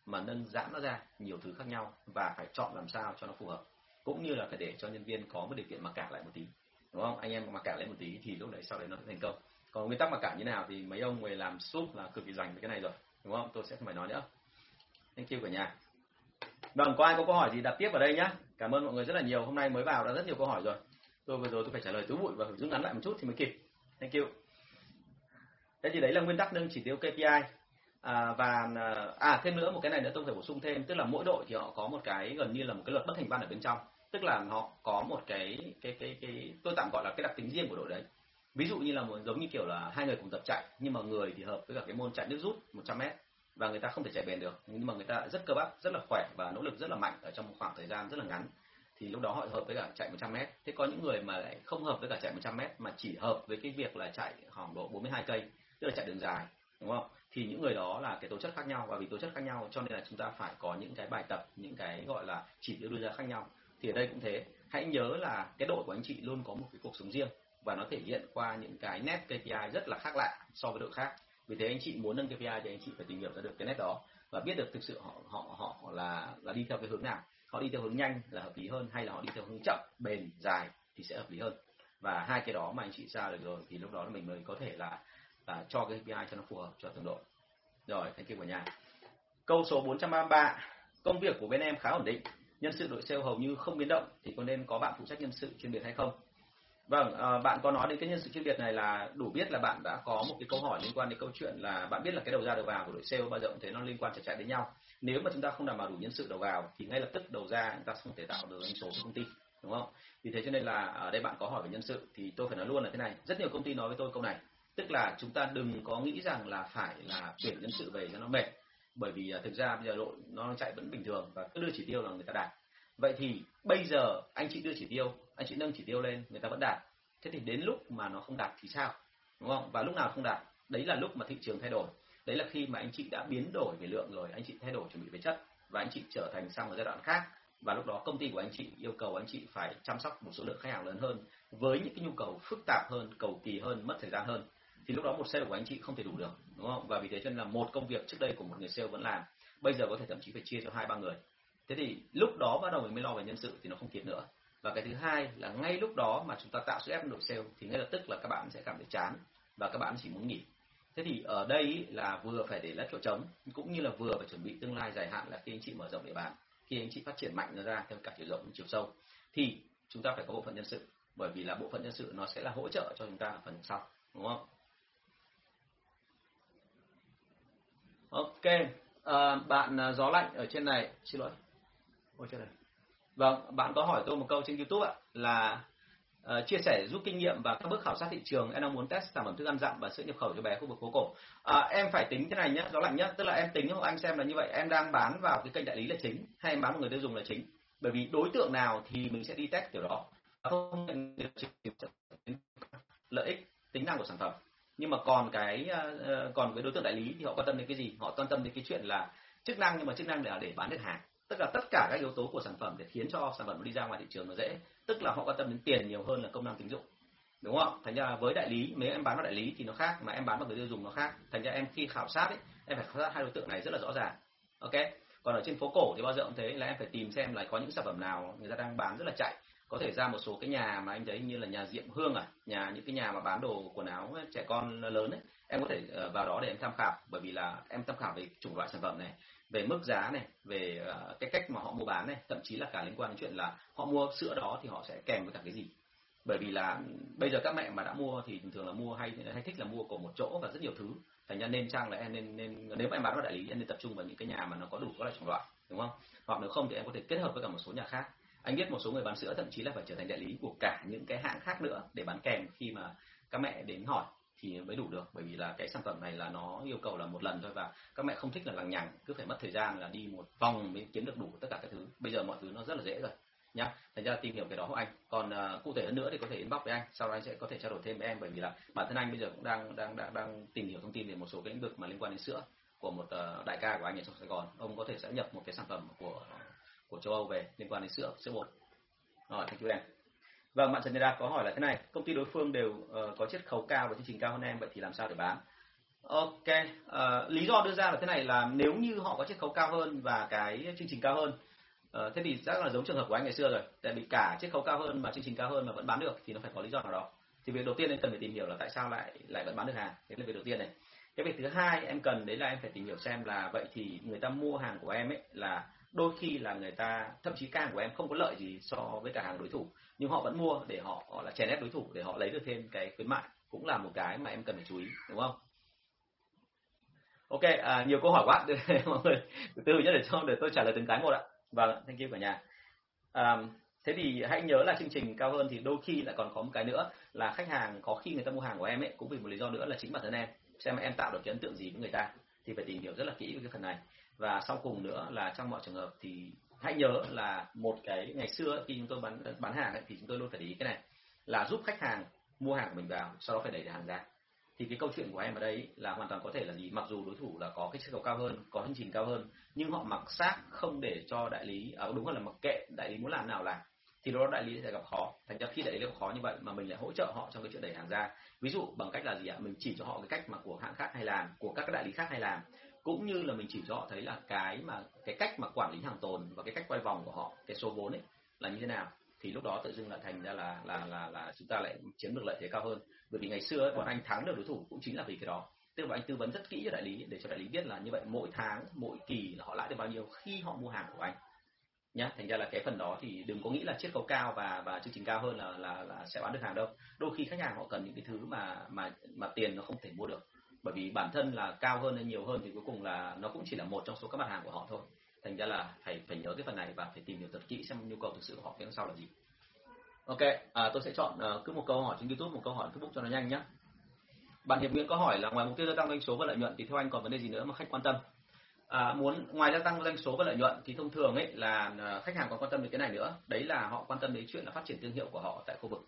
mà nâng giãn nó ra nhiều thứ khác nhau, và phải chọn làm sao cho nó phù hợp, cũng như là phải để cho nhân viên có một điều kiện mặc cả lại một tí, đúng không? Anh em mặc cả lại một tí thì lúc đấy sau đấy nó sẽ thành công. Còn nguyên tắc mặc cả như nào thì mấy ông người làm súp là cực kỳ rành về cái này rồi, đúng không? Tôi sẽ không phải nói nữa. Thank you cả nhà. Vâng, có ai có câu hỏi gì đặt tiếp vào đây nhá. Cảm ơn mọi người rất là nhiều. Hôm nay mới vào đã rất nhiều câu hỏi rồi. Tôi vừa rồi tôi phải trả lời túi bụi và phải rút ngắn lại một chút thì mới kịp. Thank you. Thế thì đấy là nguyên tắc nâng chỉ tiêu ca pê i. À, và à thêm nữa một cái này nữa tôi phải bổ sung thêm, tức là mỗi đội thì họ có một cái gần như là một cái luật bất thành văn ở bên trong, tức là họ có một cái cái cái cái tôi tạm gọi là cái đặc tính riêng của đội đấy. Ví dụ như là một, giống như kiểu là hai người cùng tập chạy nhưng mà người thì hợp với cả cái môn chạy nước rút một trăm mét và người ta không thể chạy bền được, nhưng mà người ta rất cơ bắp, rất là khỏe và nỗ lực rất là mạnh ở trong một khoảng thời gian rất là ngắn, thì lúc đó họ hợp với cả chạy một trăm mét. Thế có những người mà lại không hợp với cả chạy một trăm mét mà chỉ hợp với cái việc là chạy khoảng độ bốn mươi hai cây, tức là chạy đường dài, đúng không? Thì những người đó là cái tố chất khác nhau, và vì tố chất khác nhau cho nên là chúng ta phải có những cái bài tập, những cái gọi là chỉ tiêu đưa ra khác nhau. Thì ở đây cũng thế, hãy nhớ là cái đội của anh chị luôn có một cái cuộc sống riêng và nó thể hiện qua những cái nét ca pê i rất là khác lạ so với đội khác. Vì thế anh chị muốn nâng ca pê i thì anh chị phải tìm hiểu ra được cái nét đó và biết được thực sự họ họ họ là là đi theo cái hướng nào, họ đi theo hướng nhanh là hợp lý hơn hay là họ đi theo hướng chậm, bền, dài thì sẽ hợp lý hơn. Và hai cái đó mà anh chị ra được rồi thì lúc đó là mình mới có thể là À, cho cái ca pê i cho nó phù hợp cho từng đội. Rồi, thank you cả nhà. Câu số bốn trăm ba mươi ba. Công việc của bên em khá ổn định, nhân sự đội sale hầu như không biến động, thì có nên có bạn phụ trách nhân sự chuyên biệt hay không? Vâng, à, bạn có nói đến cái nhân sự chuyên biệt này là đủ biết là bạn đã có một cái câu hỏi liên quan đến câu chuyện là bạn biết là cái đầu ra đầu vào của đội sale bao giờ cũng thế, nó liên quan chặt chẽ đến nhau. Nếu mà chúng ta không đảm bảo đủ nhân sự đầu vào thì ngay lập tức đầu ra chúng ta không thể tạo được doanh số của công ty, đúng không? Vì thế cho nên là ở đây bạn có hỏi về nhân sự thì tôi phải nói luôn là thế này, rất nhiều công ty nói với tôi câu này, tức là chúng ta đừng có nghĩ rằng là phải là tuyển nhân sự về cho nó mệt, bởi vì thực ra bây giờ đội nó chạy vẫn bình thường và cứ đưa chỉ tiêu là người ta đạt. Vậy thì bây giờ anh chị đưa chỉ tiêu, anh chị nâng chỉ tiêu lên, người ta vẫn đạt, thế thì đến lúc mà nó không đạt thì sao, đúng không? Và lúc nào không đạt đấy là lúc mà thị trường thay đổi, đấy là khi mà anh chị đã biến đổi về lượng rồi, anh chị thay đổi chuẩn bị về chất và anh chị trở thành sang một giai đoạn khác, và lúc đó công ty của anh chị yêu cầu anh chị phải chăm sóc một số lượng khách hàng lớn hơn với những cái nhu cầu phức tạp hơn, cầu kỳ hơn, mất thời gian hơn, thì lúc đó một sale của anh chị không thể đủ được, đúng không? Và vì thế cho nên là một công việc trước đây của một người sale vẫn làm, bây giờ có thể thậm chí phải chia cho hai ba người. Thế thì lúc đó bắt đầu mình mới lo về nhân sự thì nó không kịp nữa. Và cái thứ hai là ngay lúc đó mà chúng ta tạo sức ép lên đội sale thì ngay lập tức là các bạn sẽ cảm thấy chán và các bạn chỉ muốn nghỉ. Thế thì ở đây là vừa phải để lát chỗ trống cũng như là vừa phải chuẩn bị tương lai dài hạn, là khi anh chị mở rộng địa bàn, khi anh chị phát triển mạnh ra theo cả chiều rộng chiều sâu thì chúng ta phải có bộ phận nhân sự, bởi vì là bộ phận nhân sự nó sẽ là hỗ trợ cho chúng ta ở phần sau, đúng không? Ok, à, bạn à, gió lạnh ở trên này, xin lỗi. Ôi, trên này. Vâng, bạn có hỏi tôi một câu trên YouTube ạ, là à, chia sẻ giúp kinh nghiệm và các bước khảo sát thị trường, em đang muốn test sản phẩm thức ăn dặm và sữa nhập khẩu cho bé khu vực phố cổ. À, em phải tính thế này nhé, gió lạnh nhé, tức là em tính hộ anh xem là như vậy, em đang bán vào cái kênh đại lý là chính hay em bán vào người tiêu dùng là chính, bởi vì đối tượng nào thì mình sẽ đi test kiểu đó, không lợi ích, tính năng của sản phẩm. Nhưng mà còn cái còn với đối tượng đại lý thì họ quan tâm đến cái gì? Họ quan tâm đến cái chuyện là chức năng, nhưng mà chức năng là để bán được hàng, tức là tất cả các yếu tố của sản phẩm để khiến cho sản phẩm đi ra ngoài thị trường nó dễ, tức là họ quan tâm đến tiền nhiều hơn là công năng tín dụng, đúng không? Thành ra với đại lý, nếu em bán vào đại lý thì nó khác, mà em bán vào người tiêu dùng nó khác. Thành ra em khi khảo sát ấy, em phải khảo sát hai đối tượng này rất là rõ ràng. Ok, còn ở trên phố cổ thì bao giờ cũng thế, là em phải tìm xem là có những sản phẩm nào người ta đang bán rất là chạy. Có thể ra một số cái nhà mà anh thấy như là nhà Diệm Hương, à nhà những cái nhà mà bán đồ quần áo ấy, trẻ con lớn ấy, em có thể vào đó để em tham khảo, bởi vì là em tham khảo về chủng loại sản phẩm này, về mức giá này, về cái cách mà họ mua bán này, thậm chí là cả liên quan đến chuyện là họ mua sữa đó thì họ sẽ kèm với cả cái gì. Bởi vì là bây giờ các mẹ mà đã mua thì thường là mua hay hay thích là mua của một chỗ và rất nhiều thứ, thành ra nên chăng là em nên, nên nếu mà em bán vào đại lý em nên tập trung vào những cái nhà mà nó có đủ các loại chủng loại, đúng không? Hoặc nếu không thì em có thể kết hợp với cả một số nhà khác. Anh biết một số người bán sữa thậm chí là phải trở thành đại lý của cả những cái hãng khác nữa để bán kèm khi mà các mẹ đến hỏi thì mới đủ được, bởi vì là cái sản phẩm này là nó yêu cầu là một lần thôi và các mẹ không thích là lằng nhằng cứ phải mất thời gian là đi một vòng mới kiếm được đủ tất cả các thứ. Bây giờ mọi thứ nó rất là dễ rồi nhá, thành ra tìm hiểu cái đó của anh. Còn uh, cụ thể hơn nữa thì có thể inbox với anh, sau đó anh sẽ có thể trao đổi thêm với em, bởi vì là bản thân anh bây giờ cũng đang đang đang, đang tìm hiểu thông tin về một số cái lĩnh vực mà liên quan đến sữa của một uh, đại ca của anh ở trong Sài Gòn. Ông có thể sẽ nhập một cái sản phẩm của của châu Âu về liên quan đến sữa sữa bột. Rồi, thank you em. Vâng, bạn Trần Thị Đạt có hỏi là thế này, công ty đối phương đều uh, có chiết khấu cao và chương trình cao hơn em, vậy thì làm sao để bán? Ok, uh, lý do đưa ra là thế này, là nếu như họ có chiết khấu cao hơn và cái chương trình cao hơn, uh, thế thì chắc là giống trường hợp của anh ngày xưa rồi, tại vì cả chiết khấu cao hơn và chương trình cao hơn mà vẫn bán được thì nó phải có lý do nào đó. Thì việc đầu tiên em cần phải tìm hiểu là tại sao lại lại vẫn bán được hàng, đấy là việc đầu tiên này. Cái việc thứ hai em cần đấy là em phải tìm hiểu xem là vậy thì người ta mua hàng của em ấy là đôi khi là người ta, thậm chí càng của em không có lợi gì so với cả hàng đối thủ, nhưng họ vẫn mua để họ, họ là chèn ép đối thủ để họ lấy được thêm cái khuyến mại, cũng là một cái mà em cần phải chú ý, đúng không? Ok, à, nhiều câu hỏi quá, mọi người từ từ nhé để cho để tôi trả lời từng cái một ạ. Vâng, thank you cả nhà. À, thế thì hãy nhớ là chương trình cao hơn thì đôi khi lại còn có một cái nữa là khách hàng có khi người ta mua hàng của em ấy cũng vì một lý do nữa là chính bản thân em, xem em tạo được cái ấn tượng gì với người ta thì phải tìm hiểu rất là kỹ về cái phần này. Và sau cùng nữa là trong mọi trường hợp thì hãy nhớ là một cái ngày xưa khi chúng tôi bán bán hàng ấy, thì chúng tôi luôn phải để ý cái này là giúp khách hàng mua hàng của mình vào, sau đó phải đẩy hàng ra. Thì cái câu chuyện của em ở đây là hoàn toàn có thể là gì, mặc dù đối thủ là có cái chiết khấu cao hơn, có chương trình cao hơn, nhưng họ mặc xác không để cho đại lý, à, đúng hơn là mặc kệ đại lý muốn làm nào làm, thì đó đại lý sẽ gặp khó. Thành ra khi đại lý gặp khó như vậy mà mình lại hỗ trợ họ trong cái chuyện đẩy hàng ra, ví dụ bằng cách là gì ạ, mình chỉ cho họ cái cách mà của hãng khác hay làm, của các đại lý khác hay làm, cũng như là mình chỉ cho họ thấy là cái mà cái cách mà quản lý hàng tồn và cái cách quay vòng của họ, cái số vốn ấy là như thế nào, thì lúc đó tự dưng lại thành ra là là là là chúng ta lại chiếm được lợi thế cao hơn. Bởi vì ngày xưa ấy, bọn anh thắng được đối thủ cũng chính là vì cái đó, tức là anh tư vấn rất kỹ cho đại lý để cho đại lý biết là như vậy mỗi tháng mỗi kỳ là họ lãi được bao nhiêu khi họ mua hàng của anh nhá. Thành ra là cái phần đó thì đừng có nghĩ là chiết khấu cao và và chương trình cao hơn là là là sẽ bán được hàng đâu. Đôi khi khách hàng họ cần những cái thứ mà mà mà tiền nó không thể mua được, bởi vì bản thân là cao hơn hay nhiều hơn thì cuối cùng là nó cũng chỉ là một trong số các mặt hàng của họ thôi. Thành ra là phải phải nhớ cái phần này và phải tìm hiểu thật kỹ xem nhu cầu thực sự của họ phía sau là gì. Ok, à, tôi sẽ chọn uh, cứ một câu hỏi trên YouTube, một câu hỏi Facebook cho nó nhanh nhé. Bạn Hiệp Nguyễn có hỏi là ngoài mục tiêu gia tăng doanh số và lợi nhuận thì theo anh còn vấn đề gì nữa mà khách quan tâm? À, muốn ngoài gia tăng doanh số và lợi nhuận thì thông thường ấy là khách hàng còn quan tâm đến cái này nữa, đấy là họ quan tâm đến chuyện là phát triển thương hiệu của họ tại khu vực,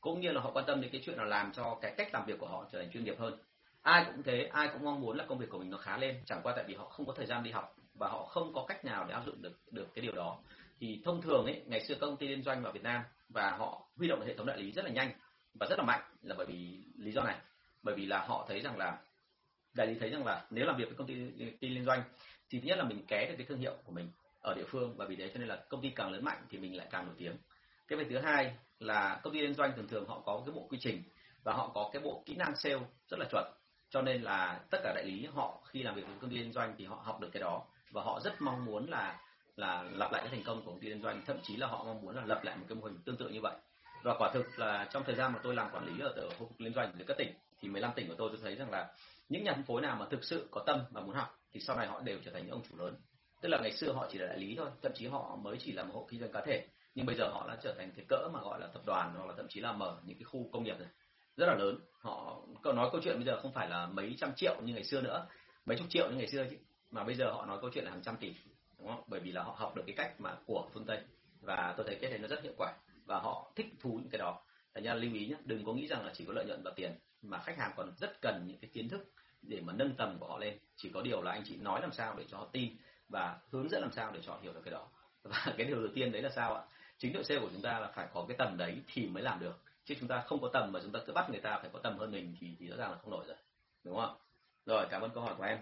cũng như là họ quan tâm đến cái chuyện là làm cho cái cách làm việc của họ trở thành chuyên nghiệp hơn. Ai cũng thế, ai cũng mong muốn là công việc của mình nó khá lên, chẳng qua tại vì họ không có thời gian đi học và họ không có cách nào để áp dụng được được cái điều đó. Thì thông thường ấy, ngày xưa các công ty liên doanh vào Việt Nam và họ huy động hệ thống đại lý rất là nhanh và rất là mạnh là bởi vì lý do này, bởi vì là họ thấy rằng là đại lý thấy rằng là nếu làm việc với công ty, ty liên doanh thì thứ nhất là mình ké được cái thương hiệu của mình ở địa phương, và vì thế cho nên là công ty càng lớn mạnh thì mình lại càng nổi tiếng. Cái việc thứ hai là công ty liên doanh thường thường họ có cái bộ quy trình và họ có cái bộ kỹ năng sale rất là chuẩn, cho nên là tất cả đại lý họ khi làm việc với công ty liên doanh thì họ học được cái đó và họ rất mong muốn là là lặp lại cái thành công của công ty liên doanh, thậm chí là họ mong muốn là lập lại một cái mô hình tương tự như vậy. Và quả thực là trong thời gian mà tôi làm quản lý ở khu vực liên doanh ở các tỉnh thì mười lăm tỉnh của tôi tôi thấy rằng là những nhà phân phối nào mà thực sự có tâm và muốn học thì sau này họ đều trở thành những ông chủ lớn. Tức là ngày xưa họ chỉ là đại lý thôi, thậm chí họ mới chỉ là một hộ kinh doanh cá thể, nhưng bây giờ họ đã trở thành cái cỡ mà gọi là tập đoàn hoặc là thậm chí là mở những cái khu công nghiệp này rất là lớn. Họ nói câu chuyện bây giờ không phải là mấy trăm triệu như ngày xưa nữa, mấy chục triệu như ngày xưa chứ, mà bây giờ họ nói câu chuyện là hàng trăm tỷ, đúng không? Bởi vì là họ học được cái cách mà của phương Tây và tôi thấy cái này nó rất hiệu quả và họ thích thú những cái đó. Thành ra lưu ý nhé, đừng có nghĩ rằng là chỉ có lợi nhuận và tiền, mà khách hàng còn rất cần những cái kiến thức để mà nâng tầm của họ lên. Chỉ có điều là anh chị nói làm sao để cho họ tin và hướng dẫn làm sao để cho họ hiểu được cái đó. Và cái điều đầu tiên đấy là sao ạ? Chính đội sale của chúng ta là phải có cái tầm đấy thì mới làm được, chứ chúng ta không có tầm mà chúng ta cứ bắt người ta phải có tầm hơn mình thì thì rõ ràng là không nổi rồi, đúng không? Rồi, cảm ơn câu hỏi của em.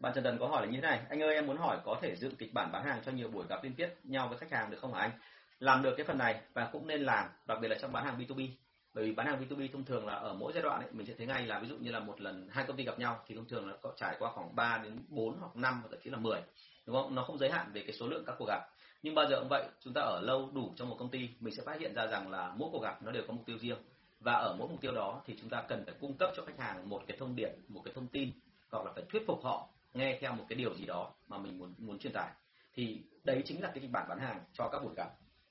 Bạn Trần Tần có hỏi là như thế này: anh ơi, em muốn hỏi có thể dựng kịch bản bán hàng cho nhiều buổi gặp liên tiếp nhau với khách hàng được không hả anh? Làm được cái phần này và cũng nên làm, đặc biệt là trong bán hàng bê hai bê. Bởi vì bán hàng bê hai bê thông thường là ở mỗi giai đoạn ấy, mình sẽ thấy ngay là ví dụ như là một lần hai công ty gặp nhau thì thông thường là có trải qua khoảng ba đến bốn hoặc năm hoặc thậm chí là mười, đúng không? Nó không giới hạn về cái số lượng các cuộc gặp. Nhưng bao giờ cũng vậy, chúng ta ở lâu đủ trong một công ty, mình sẽ phát hiện ra rằng là mỗi cuộc gặp nó đều có mục tiêu riêng, và ở mỗi mục tiêu đó thì chúng ta cần phải cung cấp cho khách hàng một cái thông điệp, một cái thông tin, hoặc là phải thuyết phục họ nghe theo một cái điều gì đó mà mình muốn muốn truyền tải. Thì đấy chính là cái kịch bản bán hàng cho các buổi gặp.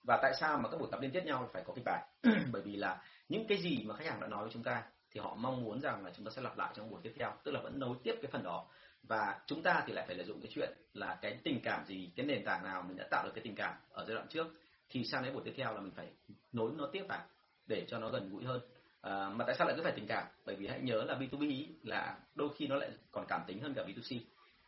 Và tại sao mà các buổi gặp liên tiếp nhau phải có kịch bản? Bởi vì là những cái gì mà khách hàng đã nói với chúng ta thì họ mong muốn rằng là chúng ta sẽ lặp lại trong buổi tiếp theo, tức là vẫn nối tiếp cái phần đó. Và chúng ta thì lại phải lợi dụng cái chuyện là cái tình cảm gì, cái nền tảng nào mình đã tạo được cái tình cảm ở giai đoạn trước thì sang đến buổi tiếp theo là mình phải nối nó tiếp vào để cho nó gần gũi hơn. À, mà tại sao lại cứ phải tình cảm? Bởi vì hãy nhớ là bê hai bê là đôi khi nó lại còn cảm tính hơn cả bê hai xê.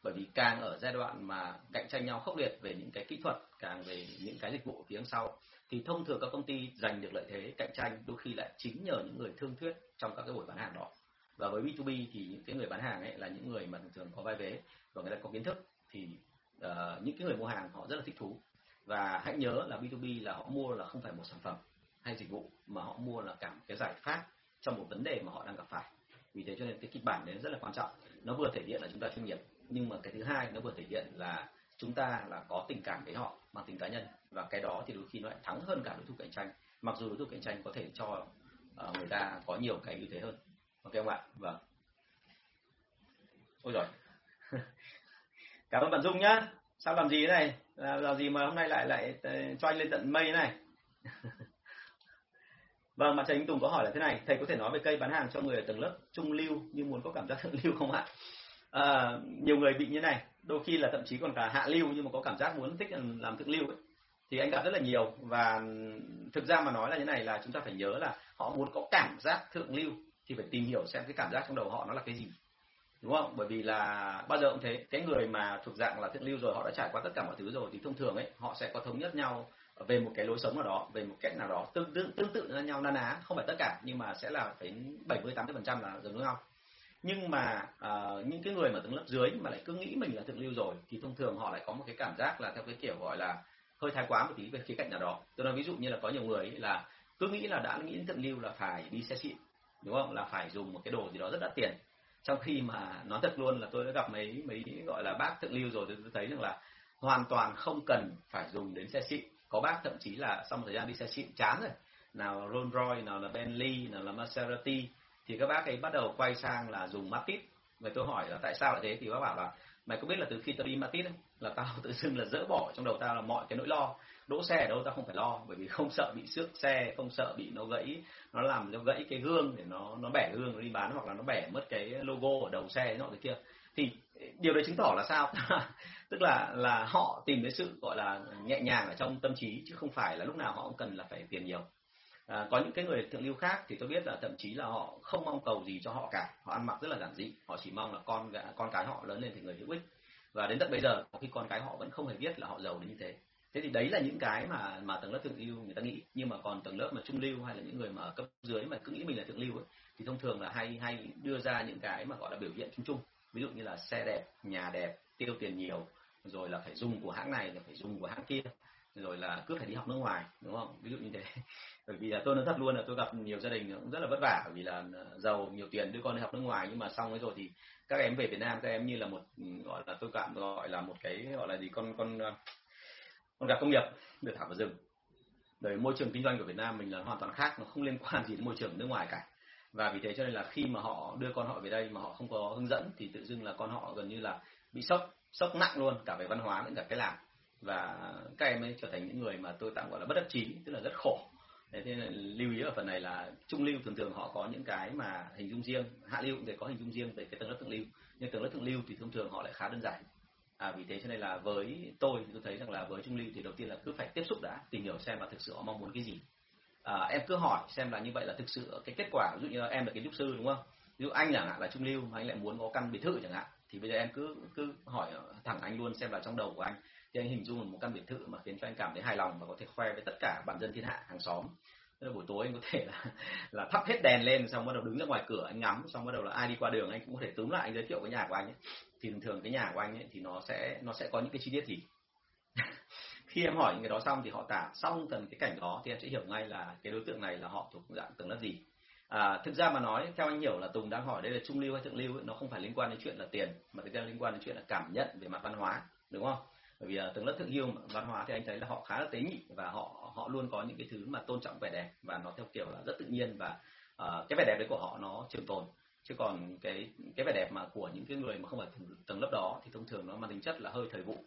Bởi vì càng ở giai đoạn mà cạnh tranh nhau khốc liệt về những cái kỹ thuật, càng về những cái dịch vụ phía đằng sau, thì thông thường các công ty giành được lợi thế cạnh tranh đôi khi lại chính nhờ những người thương thuyết trong các cái buổi bán hàng đó. Và với bê hai bê thì những cái người bán hàng ấy là những người mà thường thường có vai vế và người ta có kiến thức, thì uh, những cái người mua hàng họ rất là thích thú. Và hãy nhớ là bê hai bê là họ mua là không phải một sản phẩm hay dịch vụ, mà họ mua là cả một cái giải pháp trong một vấn đề mà họ đang gặp phải. Vì thế cho nên cái kịch bản đấy rất là quan trọng. Nó vừa thể hiện là chúng ta chuyên nghiệp, nhưng mà cái thứ hai nó vừa thể hiện là chúng ta là có tình cảm với họ bằng tính cá nhân, và cái đó thì đôi khi nó lại thắng hơn cả đối thủ cạnh tranh, mặc dù đối thủ cạnh tranh có thể cho uh, người ta có nhiều cái ưu thế hơn. Ok không ạ? Vâng. Ôi giời. Cảm ơn bạn Dung nhá. Sao làm gì thế này? Là, là gì mà hôm nay lại lại cho anh lên tận mây thế này? Vâng, bạn Trần Anh Tùng có hỏi là thế này: thầy có thể nói về cây bán hàng cho người ở tầng lớp trung lưu nhưng muốn có cảm giác thượng lưu không ạ? À, nhiều người bị như này, đôi khi là thậm chí còn cả hạ lưu nhưng mà có cảm giác muốn thích làm thượng lưu ấy, thì anh gặp rất là nhiều. Và thực ra mà nói là như này, là chúng ta phải nhớ là họ muốn có cảm giác thượng lưu thì phải tìm hiểu xem cái cảm giác trong đầu họ nó là cái gì, đúng không? Bởi vì là bao giờ cũng thế, cái người mà thuộc dạng là thượng lưu rồi, họ đã trải qua tất cả mọi thứ rồi, thì thông thường ấy họ sẽ có thống nhất nhau về một cái lối sống nào đó, về một cách nào đó tương tự tương tự với nhau, na ná, không phải tất cả nhưng mà sẽ là phải bảy mươi tám mươi phần trăm là giống nhau. Nhưng mà uh, những cái người mà tầng lớp dưới mà lại cứ nghĩ mình là thượng lưu rồi thì thông thường họ lại có một cái cảm giác là theo cái kiểu gọi là hơi thái quá một tí về khía cạnh nào đó. Tôi nói ví dụ như là có nhiều người là cứ nghĩ là đã nghĩ đến thượng lưu là phải đi xe xịn, đúng không, là phải dùng một cái đồ gì đó rất đắt tiền, trong khi mà nói thật luôn là tôi đã gặp mấy mấy gọi là bác thượng lưu rồi, tôi thấy rằng là hoàn toàn không cần phải dùng đến xe xịn. Có bác thậm chí là sau một thời gian đi xe xịn chán rồi, nào Rolls-Royce, nào là Bentley, nào là Maserati, thì các bác ấy bắt đầu quay sang là dùng Matis. Người tôi hỏi là tại sao lại thế, thì bác bảo là mày có biết là từ khi tao đi Matis là tao tự dưng là dỡ bỏ trong đầu tao là mọi cái nỗi lo, đỗ xe ở đâu tao không phải lo, bởi vì không sợ bị xước xe, không sợ bị nó gãy, nó làm nó gãy cái gương để nó nó bẻ gương nó đi bán, hoặc là nó bẻ mất cái logo ở đầu xe nọ cái kia. Thì điều đấy chứng tỏ là sao? Tức là là họ tìm đến sự gọi là nhẹ nhàng ở trong tâm trí, chứ không phải là lúc nào họ cũng cần là phải tiền nhiều. À, có những cái người thượng lưu khác thì tôi biết là thậm chí là họ không mong cầu gì cho họ cả, họ ăn mặc rất là giản dị, họ chỉ mong là con con cái họ lớn lên thì người hữu ích. Và đến tận bây giờ khi con cái họ vẫn không hề biết là họ giàu đến như thế. Thế thì đấy là những cái mà mà tầng lớp thượng lưu người ta nghĩ. Nhưng mà còn tầng lớp mà trung lưu hay là những người mà ở cấp dưới mà cứ nghĩ mình là thượng lưu ấy, thì thông thường là hay hay đưa ra những cái mà gọi là biểu hiện chung chung, ví dụ như là xe đẹp, nhà đẹp, tiêu tiền nhiều, rồi là phải dùng của hãng này, là phải dùng của hãng kia, rồi là cứ phải đi học nước ngoài, đúng không, ví dụ như thế. Bởi vì là tôi nói thật luôn là tôi gặp nhiều gia đình cũng rất là vất vả, bởi vì là giàu nhiều tiền đưa con đi học nước ngoài, nhưng mà xong rồi thì các em về Việt Nam, các em như là một gọi là tôi cảm gọi là một cái gọi là gì con con con gà công nghiệp được thả vào rừng. Bởi môi trường kinh doanh của Việt Nam mình là hoàn toàn khác, nó không liên quan gì đến môi trường nước ngoài cả. Và vì thế cho nên là khi mà họ đưa con họ về đây mà họ không có hướng dẫn thì tự dưng là con họ gần như là bị sốc sốc nặng luôn, cả về văn hóa lẫn cả cái làm. Và các em ấy trở thành những người mà tôi tạm gọi là bất đắc chí, tức là rất khổ. Thế nên lưu ý ở phần này là trung lưu thường thường họ có những cái mà hình dung riêng, hạ lưu cũng có hình dung riêng về cái tầng lớp thượng lưu, nhưng tầng lớp thượng lưu thì thông thường họ lại khá đơn giản. À, vì thế cho nên là với tôi tôi thấy rằng là với trung lưu thì đầu tiên là cứ phải tiếp xúc đã, tìm hiểu xem là thực sự họ mong muốn cái gì. À, em cứ hỏi xem là như vậy là thực sự cái kết quả, ví dụ như là em là kiến trúc sư, đúng không, ví dụ anh chẳng hạn là trung lưu mà anh lại muốn có căn biệt thự chẳng hạn, thì bây giờ em cứ cứ hỏi thẳng anh luôn xem là trong đầu của anh thì anh hình dung một căn biệt thự mà khiến cho anh cảm thấy hài lòng và có thể khoe với tất cả bản dân thiên hạ, hàng xóm. Tức là buổi tối anh có thể là, là thắp hết đèn lên, xong bắt đầu đứng ra ngoài cửa anh ngắm, xong bắt đầu là ai đi qua đường anh cũng có thể túm lại anh giới thiệu cái nhà của anh ấy. Thì thường thường cái nhà của anh ấy thì nó sẽ nó sẽ có những cái chi tiết gì Khi em hỏi những cái đó xong thì họ tả xong tầm cái cảnh đó thì em sẽ hiểu ngay là cái đối tượng này là họ thuộc dạng tầng lớp gì. À, thực ra mà nói, theo anh hiểu là Tùng đang hỏi đây là trung lưu hay thượng lưu ấy, nó không phải liên quan đến chuyện là tiền, mà thực ra liên quan đến chuyện là cảm nhận về mặt văn hóa, đúng không? Bởi vì tầng lớp thượng lưu văn hóa thì anh thấy là họ khá là tế nhị và họ họ luôn có những cái thứ mà tôn trọng vẻ đẹp và nó theo kiểu là rất tự nhiên, và uh, cái vẻ đẹp đấy của họ nó trường tồn. Chứ còn cái cái vẻ đẹp mà của những cái người mà không phải tầng lớp đó thì thông thường nó mang tính chất là hơi thời vụ.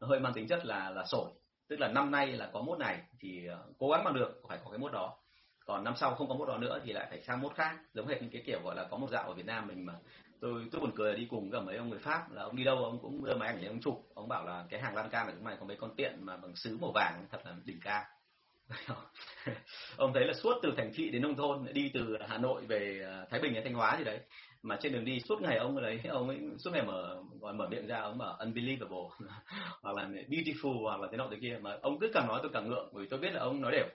Nó hơi mang tính chất là là sổi, tức là năm nay là có mốt này thì cố gắng bằng được phải có cái mốt đó, còn năm sau không có mốt đó nữa thì lại phải sang mốt khác, giống hệt như cái kiểu gọi là có một dạo ở Việt Nam mình mà tôi tôi buồn cười là đi cùng cả mấy ông người Pháp, là ông đi đâu ông cũng đưa máy ảnh để ông chụp, ông bảo là cái hàng lan can này của mày có mấy con tiện mà bằng sứ màu vàng, thật là đỉnh cao. Ông thấy là suốt từ thành thị đến nông thôn, đi từ Hà Nội về Thái Bình hay Thanh Hóa gì đấy, mà trên đường đi suốt ngày ông đấy ông ấy suốt ngày mở gọi mở miệng ra ông mở unbelievable hoặc là beautiful hoặc là thế nọ thế kia, mà ông cứ càng nói tôi càng ngượng, bởi vì tôi biết là ông nói đều.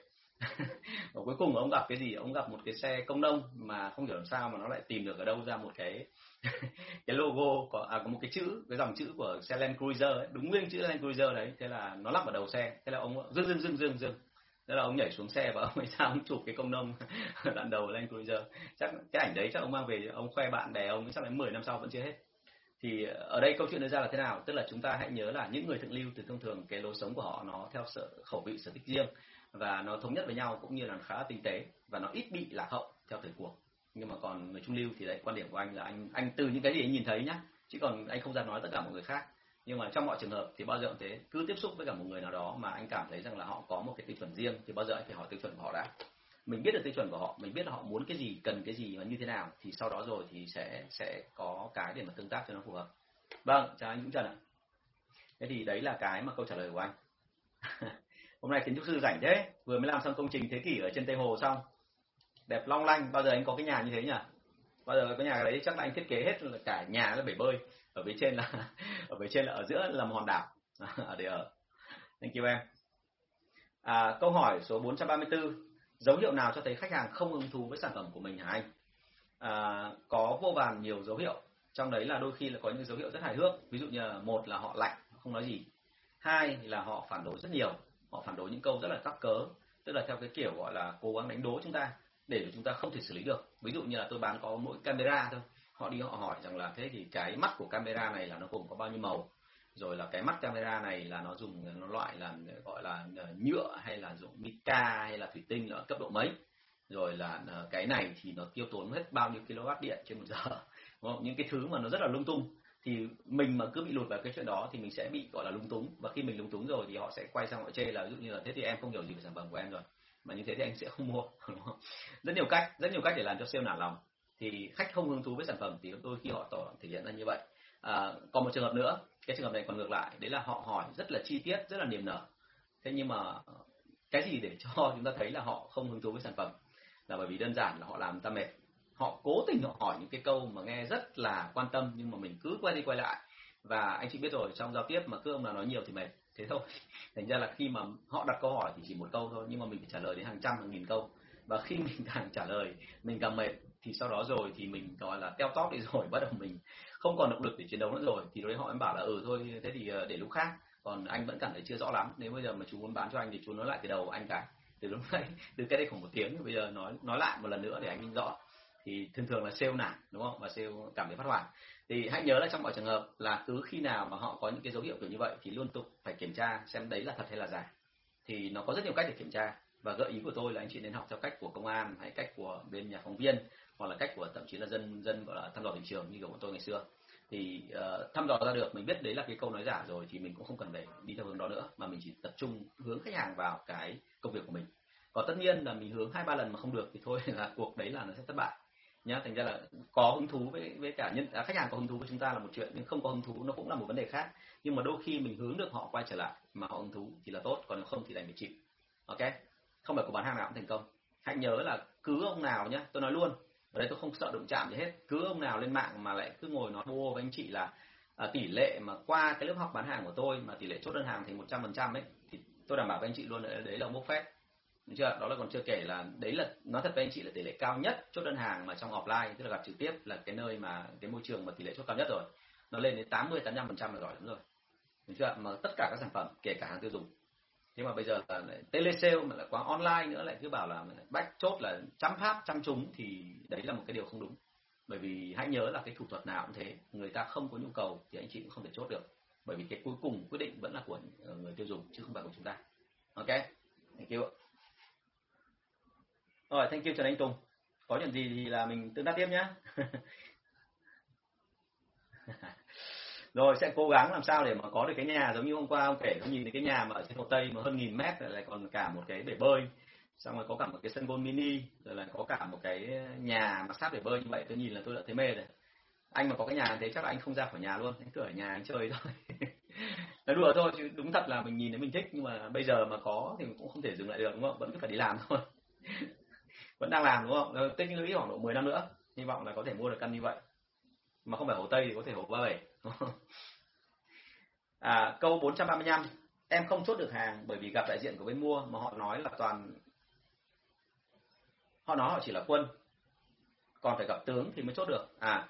Và cuối cùng ông gặp cái gì? Ông gặp một cái xe công nông mà không hiểu làm sao mà nó lại tìm được ở đâu ra một cái cái logo có, à, có một cái chữ, cái dòng chữ của xe Land Cruiser ấy, đúng nguyên chữ Land Cruiser đấy, thế là nó lắp ở đầu xe, thế là ông dưng dưng dưng dưng dưng thế là ông nhảy xuống xe và ông ấy ra ông chụp cái công nông đoạn đầu Land Cruiser. Chắc cái ảnh đấy chắc ông mang về ông khoe bạn bè ông, chắc đến mười năm sau vẫn chưa hết. Thì ở đây câu chuyện đưa ra là thế nào? Tức là chúng ta hãy nhớ là những người thượng lưu thì thông thường cái lối sống của họ nó theo sở khẩu vị sở thích riêng và nó thống nhất với nhau, cũng như là khá tinh tế và nó ít bị lạc hậu theo thời cuộc. Nhưng mà còn người trung lưu thì đấy, quan điểm của anh là anh anh từ những cái gì anh nhìn thấy nhá, chứ còn anh không dám nói tất cả mọi người khác. Nhưng mà trong mọi trường hợp thì bao giờ cũng thế, cứ tiếp xúc với cả một người nào đó mà anh cảm thấy rằng là họ có một cái tiêu chuẩn riêng thì bao giờ anh phải hỏi tiêu chuẩn của họ đã. Mình biết được tiêu chuẩn của họ, mình biết là họ muốn cái gì, cần cái gì và như thế nào, thì sau đó rồi thì sẽ sẽ có cái để mà tương tác cho nó phù hợp. Vâng, chào anh Dũng Trần ạ. Thế thì đấy là cái mà câu trả lời của anh. Hôm nay kiến trúc sư rảnh thế, vừa mới làm xong công trình thế kỷ ở trên Tây Hồ xong, đẹp long lanh. Bao giờ anh có cái nhà như thế nhỉ? Bao giờ có nhà đấy chắc là anh thiết kế hết là cả nhà là bể bơi, ở bên trên là ở bên trên là ở giữa là một hòn đảo để ở. Thank you em. À, câu hỏi số bốn trăm ba mươi tư, dấu hiệu nào cho thấy khách hàng không hứng thú với sản phẩm của mình hả anh? À, có vô vàn nhiều dấu hiệu, trong đấy là đôi khi là có những dấu hiệu rất hài hước, ví dụ như là một là họ lạnh, không nói gì. Hai là họ phản đối rất nhiều, họ phản đối những câu rất là cắc cớ, tức là theo cái kiểu gọi là cố gắng đánh đố chúng ta để chúng ta không thể xử lý được. Ví dụ như là tôi bán có mỗi camera thôi, họ đi họ hỏi rằng là thế thì cái mắt của camera này là nó gồm có bao nhiêu màu, rồi là cái mắt camera này là nó dùng nó loại là gọi là nhựa hay là dùng mica hay là thủy tinh ở cấp độ mấy, rồi là cái này thì nó tiêu tốn hết bao nhiêu kilowatt điện trên một giờ, đúng không? Những cái thứ mà nó rất là lung tung, thì mình mà cứ bị lụt vào cái chuyện đó thì mình sẽ bị gọi là lúng túng, và khi mình lúng túng rồi thì họ sẽ quay sang họ chê là ví dụ như là thế thì em không hiểu gì về sản phẩm của em rồi, mà như thế thì anh sẽ không mua, đúng không? Rất nhiều cách, rất nhiều cách để làm cho sale nản lòng. Thì khách không hứng thú với sản phẩm thì đôi khi họ tỏ thể hiện ra như vậy. À, còn một trường hợp nữa, cái trường hợp này còn ngược lại, đấy là họ hỏi rất là chi tiết, rất là niềm nở, thế nhưng mà cái gì để cho chúng ta thấy là họ không hứng thú với sản phẩm là bởi vì đơn giản là họ làm ta mệt. Họ cố tình họ hỏi những cái câu mà nghe rất là quan tâm nhưng mà mình cứ quay đi quay lại, và anh chị biết rồi, trong giao tiếp mà cứ ông nào nói nhiều thì mệt, thế thôi. Thành ra là khi mà họ đặt câu hỏi thì chỉ một câu thôi, nhưng mà mình phải trả lời đến hàng trăm hàng nghìn câu, và khi mình càng trả lời mình càng mệt, thì sau đó rồi thì mình gọi là teo tóp đi rồi, bắt đầu mình không còn động lực để chiến đấu nữa rồi, thì đối với họ em bảo là ừ thôi thế thì để lúc khác, còn anh vẫn cảm thấy chưa rõ lắm, nếu bây giờ mà chú muốn bán cho anh thì chú nói lại từ đầu anh cả, từ lúc nãy từ cái đây khoảng một tiếng bây giờ nói nói lại một lần nữa để anh nhìn rõ. Thì thường thường là sale nản, đúng không? Và sale cảm thấy phát hoảng. Thì hãy nhớ là trong mọi trường hợp là cứ khi nào mà họ có những cái dấu hiệu kiểu như vậy thì luôn tục phải kiểm tra xem đấy là thật hay là giả. Thì nó có rất nhiều cách để kiểm tra, và gợi ý của tôi là anh chị nên học theo cách của công an, hay cách của bên nhà phóng viên, hoặc là cách của thậm chí là dân dân gọi là thăm dò thị trường như kiểu bọn tôi ngày xưa. Thì uh, thăm dò ra được, mình biết đấy là cái câu nói giả rồi thì mình cũng không cần phải đi theo hướng đó nữa, mà mình chỉ tập trung hướng khách hàng vào cái công việc của mình. Còn tất nhiên là mình hướng hai ba lần mà không được thì thôi là cuộc đấy là nó sẽ thất bại. Nhá, thành ra là có hứng thú với với cả nhân à, khách hàng có hứng thú với chúng ta là một chuyện, nhưng không có hứng thú nó cũng là một vấn đề khác. Nhưng mà đôi khi mình hướng được họ quay trở lại mà họ hứng thú thì là tốt, còn nếu không thì lại phải chịu. Ok, không phải có bán hàng nào cũng thành công. Hãy nhớ là cứ ông nào nhá, tôi nói luôn, ở đây tôi không sợ đụng chạm gì hết, cứ ông nào lên mạng mà lại cứ ngồi nói bô với anh chị là à, tỷ lệ mà qua cái lớp học bán hàng của tôi mà tỷ lệ chốt đơn hàng thành một trăm phần trăm ấy, thì tôi đảm bảo với anh chị luôn là đấy là bốc phét. Đúng chưa? Đó là còn chưa kể là đấy là nói thật với anh chị là tỷ lệ cao nhất chốt đơn hàng mà trong offline, tức là gặp trực tiếp là cái nơi mà cái môi trường mà tỷ lệ chốt cao nhất rồi, nó lên đến tám mươi tám mươi lăm phần trăm là giỏi lắm rồi. Đúng chưa? Mà tất cả các sản phẩm kể cả hàng tiêu dùng. Nhưng mà bây giờ là tele sale mà lại quá online nữa, lại cứ bảo là bách chốt là chăm pháp chăm trúng, thì đấy là một cái điều không đúng. Bởi vì hãy nhớ là cái thủ thuật nào cũng thế, người ta không có nhu cầu thì anh chị cũng không thể chốt được. Bởi vì cái cuối cùng quyết định vẫn là của người tiêu dùng chứ không phải của chúng ta. Ok, thank you. Rồi, thank you Trần Anh Tùng. Có chuyện gì thì là mình tương tác tiếp nhé. Rồi, sẽ cố gắng làm sao để mà có được cái nhà giống như hôm qua ông kể, ông nhìn thấy cái nhà mà ở trên Hồ Tây mà hơn nghìn mét, lại còn cả một cái bể bơi, xong rồi có cả một cái sân golf mini, rồi là có cả một cái nhà mà sát bể bơi như vậy, tôi nhìn là tôi đã thấy mê rồi. Anh mà có cái nhà thế chắc là anh không ra khỏi nhà luôn, anh cứ ở nhà anh chơi thôi. Nói đùa thôi, chứ đúng thật là mình nhìn thấy mình thích, nhưng mà bây giờ mà có thì cũng không thể dừng lại được, đúng không? Vẫn cứ phải đi làm thôi. Vẫn đang làm, đúng không? Tích lũy khoảng độ mười năm nữa, hy vọng là có thể mua được căn như vậy. Mà không phải Hồ Tây thì có thể Hồ ba mươi bảy. À, câu bốn trăm ba mươi lăm, em không chốt được hàng bởi vì gặp đại diện của bên mua mà họ nói là toàn, họ nói họ chỉ là quân, còn phải gặp tướng thì mới chốt được. À,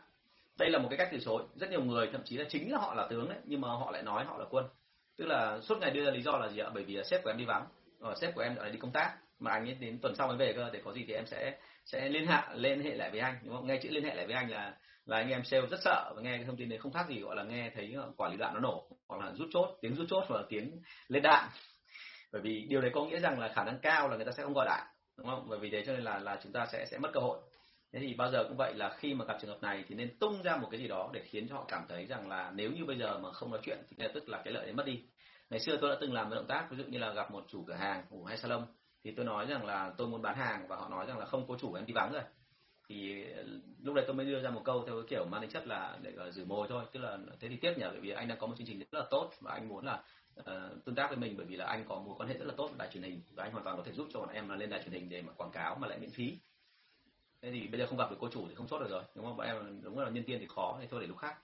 đây là một cái cách từ chối. Rất nhiều người thậm chí là chính là họ là tướng đấy, nhưng mà họ lại nói họ là quân. Tức là suốt ngày đưa ra lý do là gì ạ? Bởi vì sếp của em đi vắng, ờ, sếp của em lại đi công tác, mà anh ấy đến tuần sau mới về cơ, để có gì thì em sẽ sẽ liên hệ liên hệ lại với anh, đúng không? Nghe chữ liên hệ lại với anh là là anh em sale rất sợ, và nghe cái thông tin đấy không khác gì gọi là nghe thấy quả lựu đạn nó nổ, hoặc là rút chốt, tiếng rút chốt và tiếng lên đạn. Bởi vì điều đấy có nghĩa rằng là khả năng cao là người ta sẽ không gọi lại, đúng không? Bởi vì thế cho nên là là chúng ta sẽ sẽ mất cơ hội. Thế thì bao giờ cũng vậy, là khi mà gặp trường hợp này thì nên tung ra một cái gì đó để khiến cho họ cảm thấy rằng là nếu như bây giờ mà không nói chuyện thì tức là cái lợi đấy mất đi. Ngày xưa tôi đã từng làm một động tác, ví dụ như là gặp một chủ cửa hàng ủ hay salon, thì tôi nói rằng là tôi muốn bán hàng, và họ nói rằng là không có chủ, em đi vắng rồi. Thì lúc đấy tôi mới đưa ra một câu theo cái kiểu mang tính chất là để giữ mồi thôi, tức là thế thì tiếc nhỉ, bởi vì anh đang có một chương trình rất là tốt và anh muốn là uh, tương tác với mình, bởi vì là anh có mối quan hệ rất là tốt với đài truyền hình, và anh hoàn toàn có thể giúp cho bọn em là lên đài truyền hình để mà quảng cáo mà lại miễn phí. Thế thì bây giờ không gặp được cô chủ thì không chốt được rồi, đúng không? Bọn em đúng là nhân viên thì khó, thì thôi để lúc khác.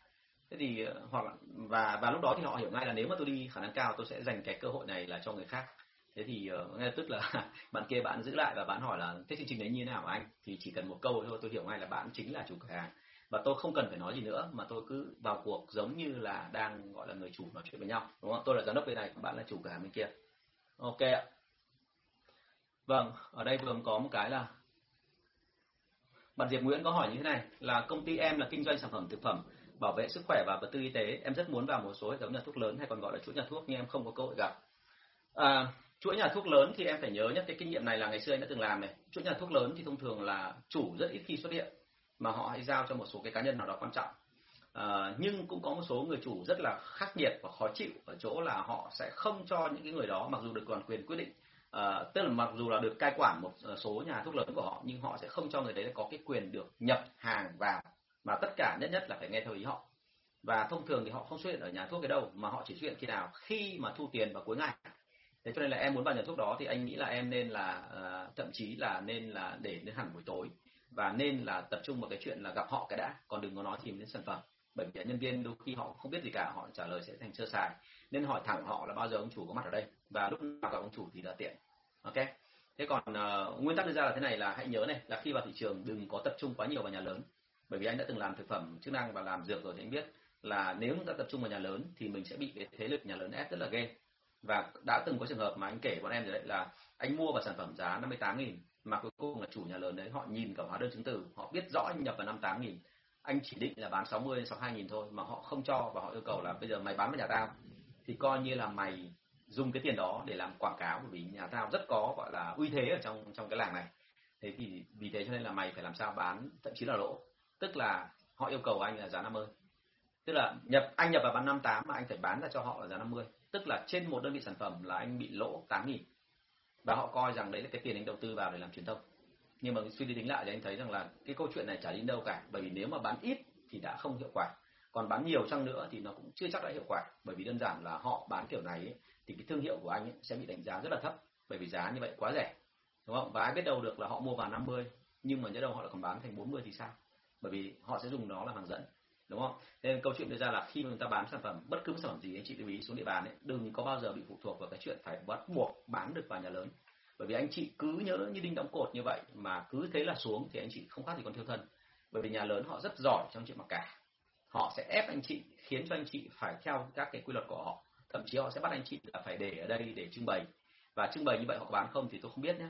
Thế thì hoặc là, và và lúc đó thì họ hiểu ngay là nếu mà tôi đi, khả năng cao tôi sẽ dành cái cơ hội này là cho người khác. Thế thì uh, ngay tức là bạn kia bạn giữ lại và bạn hỏi là thế chương trình đấy như thế nào anh, thì chỉ cần một câu thôi tôi hiểu ngay là bạn chính là chủ cửa hàng, và tôi không cần phải nói gì nữa mà tôi cứ vào cuộc giống như là đang gọi là người chủ nói chuyện với nhau, đúng không? Tôi là giám đốc bên này, bạn là chủ cửa hàng bên kia. Ok ạ. Vâng, ở đây vừa có một cái là bạn Diệp Nguyễn có hỏi như thế này là công ty em là kinh doanh sản phẩm thực phẩm, bảo vệ sức khỏe và vật tư y tế, em rất muốn vào một số hệ thống nhà thuốc lớn hay còn gọi là chuỗi nhà thuốc, nhưng em không có cơ hội gặp. À, chuỗi nhà thuốc lớn thì em phải nhớ nhất cái kinh nghiệm này là ngày xưa anh đã từng làm này. Chuỗi nhà thuốc lớn thì thông thường là chủ rất ít khi xuất hiện, mà họ hãy giao cho một số cái cá nhân nào đó quan trọng. À, nhưng cũng có một số người chủ rất là khắc nghiệt và khó chịu ở chỗ là họ sẽ không cho những cái người đó, mặc dù được toàn quyền quyết định, à, tức là mặc dù là được cai quản một số nhà thuốc lớn của họ, nhưng họ sẽ không cho người đấy có cái quyền được nhập hàng vào, mà tất cả nhất nhất là phải nghe theo ý họ. Và thông thường thì họ không xuất hiện ở nhà thuốc cái đâu, mà họ chỉ xuất hiện khi nào? Khi mà thu tiền vào cuối ngày. Thế cho nên là em muốn vào nhà thuốc đó thì anh nghĩ là em nên là uh, thậm chí là nên là để đến hẳn buổi tối, và nên là tập trung vào cái chuyện là gặp họ cái đã, còn đừng có nói gì đến sản phẩm, bởi vì nhân viên đôi khi họ không biết gì cả, họ trả lời sẽ thành sơ sài, nên hỏi thẳng họ là bao giờ ông chủ có mặt ở đây và lúc nào gặp ông chủ thì là tiện. Ok, thế còn uh, nguyên tắc đưa ra là thế này, là hãy nhớ này là khi vào thị trường đừng có tập trung quá nhiều vào nhà lớn, bởi vì anh đã từng làm thực phẩm chức năng và làm dược rồi thì anh biết là nếu chúng ta tập trung vào nhà lớn thì mình sẽ bị cái thế lực nhà lớn ép rất là ghê. Và đã từng có trường hợp mà anh kể bọn em rồi đấy, là anh mua vào sản phẩm giá năm mươi tám nghìn, mà cuối cùng là chủ nhà lớn đấy họ nhìn cả hóa đơn chứng từ, họ biết rõ anh nhập vào năm mươi tám nghìn, anh chỉ định là bán sáu mươi đến sáu mươi hai nghìn thôi, mà họ không cho và họ yêu cầu là bây giờ mày bán vào nhà tao thì coi như là mày dùng cái tiền đó để làm quảng cáo, bởi vì nhà tao rất có gọi là uy thế ở trong trong cái làng này. Thế thì vì thế cho nên là mày phải làm sao bán thậm chí là lỗ, tức là họ yêu cầu anh là giá năm mươi, tức là nhập anh nhập vào bán năm mươi tám mà anh phải bán ra cho họ là giá năm mươi. Tức là trên một đơn vị sản phẩm là anh bị lỗ tám nghìn, và họ coi rằng đấy là cái tiền anh đầu tư vào để làm truyền thông. Nhưng mà suy đi tính lại thì anh thấy rằng là cái câu chuyện này chả đến đâu cả, bởi vì nếu mà bán ít thì đã không hiệu quả, còn bán nhiều chăng nữa thì nó cũng chưa chắc đã hiệu quả, bởi vì đơn giản là họ bán kiểu này ấy, thì cái thương hiệu của anh ấy sẽ bị đánh giá rất là thấp, bởi vì giá như vậy quá rẻ, đúng không? Và ai biết đâu được là họ mua vào năm mươi nhưng mà nhớ đâu họ lại còn bán thành bốn mươi thì sao, bởi vì họ sẽ dùng nó làm hàng dẫn, đúng không? Nên câu chuyện đưa ra là khi mà người ta bán sản phẩm, bất cứ sản phẩm gì anh chị lưu ý xuống địa bàn ấy, đừng có bao giờ bị phụ thuộc vào cái chuyện phải bắt buộc bán được vào nhà lớn, bởi vì anh chị cứ nhớ như đinh đóng cột như vậy mà cứ thế là xuống thì anh chị không khác gì con thiêu thân. Bởi vì nhà lớn họ rất giỏi trong chuyện mặc cả, họ sẽ ép anh chị, khiến cho anh chị phải theo các cái quy luật của họ, thậm chí họ sẽ bắt anh chị là phải để ở đây để trưng bày. Và trưng bày như vậy họ có bán không thì tôi không biết nhé,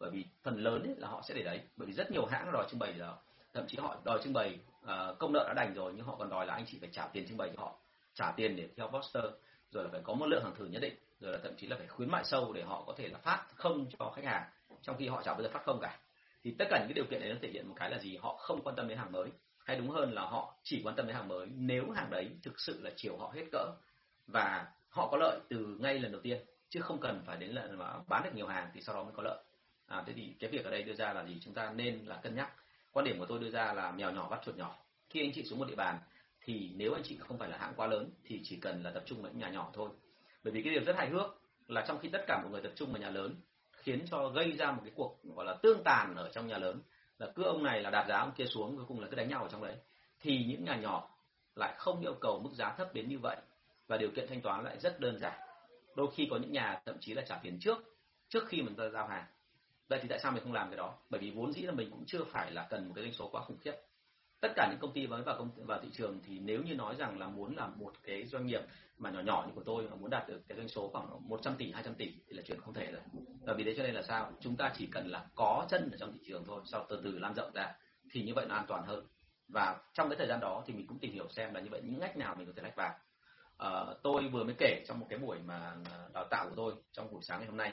bởi vì phần lớn ấy là họ sẽ để đấy, bởi vì rất nhiều hãng đòi trưng bày rồi, thậm chí họ đòi trưng bày uh, công nợ đã đành rồi nhưng họ còn đòi là anh chị phải trả tiền trưng bày cho họ, trả tiền để theo poster, rồi là phải có một lượng hàng thử nhất định, rồi là thậm chí là phải khuyến mại sâu để họ có thể là phát không cho khách hàng, trong khi họ chả bao giờ phát không cả. Thì tất cả những cái điều kiện đấy nó thể hiện một cái là gì, họ không quan tâm đến hàng mới, hay đúng hơn là họ chỉ quan tâm đến hàng mới nếu hàng đấy thực sự là chiều họ hết cỡ và họ có lợi từ ngay lần đầu tiên, chứ không cần phải đến lần mà bán được nhiều hàng thì sau đó mới có lợi. À, thế thì cái việc ở đây đưa ra là gì, chúng ta nên là cân nhắc. Quan điểm của tôi đưa ra là mèo nhỏ bắt chuột nhỏ. Khi anh chị xuống một địa bàn thì nếu anh chị không phải là hãng quá lớn thì chỉ cần là tập trung vào những nhà nhỏ thôi, bởi vì cái điều rất hài hước là trong khi tất cả mọi người tập trung vào nhà lớn khiến cho gây ra một cái cuộc gọi là tương tàn ở trong nhà lớn, là cứ ông này là đạp giá ông kia xuống, cuối cùng là cứ đánh nhau ở trong đấy, thì những nhà nhỏ lại không yêu cầu mức giá thấp đến như vậy và điều kiện thanh toán lại rất đơn giản. Đôi khi có những nhà thậm chí là trả tiền trước trước khi mình ta giao hàng. Vậy thì tại sao mình không làm cái đó? Bởi vì vốn dĩ là mình cũng chưa phải là cần một cái doanh số quá khủng khiếp. Tất cả những công ty mới vào công vào thị trường thì nếu như nói rằng là muốn làm một cái doanh nghiệp mà nhỏ nhỏ như của tôi mà muốn đạt được cái doanh số khoảng một trăm tỷ, hai trăm tỷ thì là chuyện không thể rồi. Và vì thế cho nên là sao? Chúng ta chỉ cần là có chân ở trong thị trường thôi, sau từ từ lan rộng ra thì như vậy nó an toàn hơn. Và trong cái thời gian đó thì mình cũng tìm hiểu xem là như vậy những ngách nào mình có thể lách vào. À, tôi vừa mới kể trong một cái buổi mà đào tạo của tôi trong buổi sáng ngày hôm nay,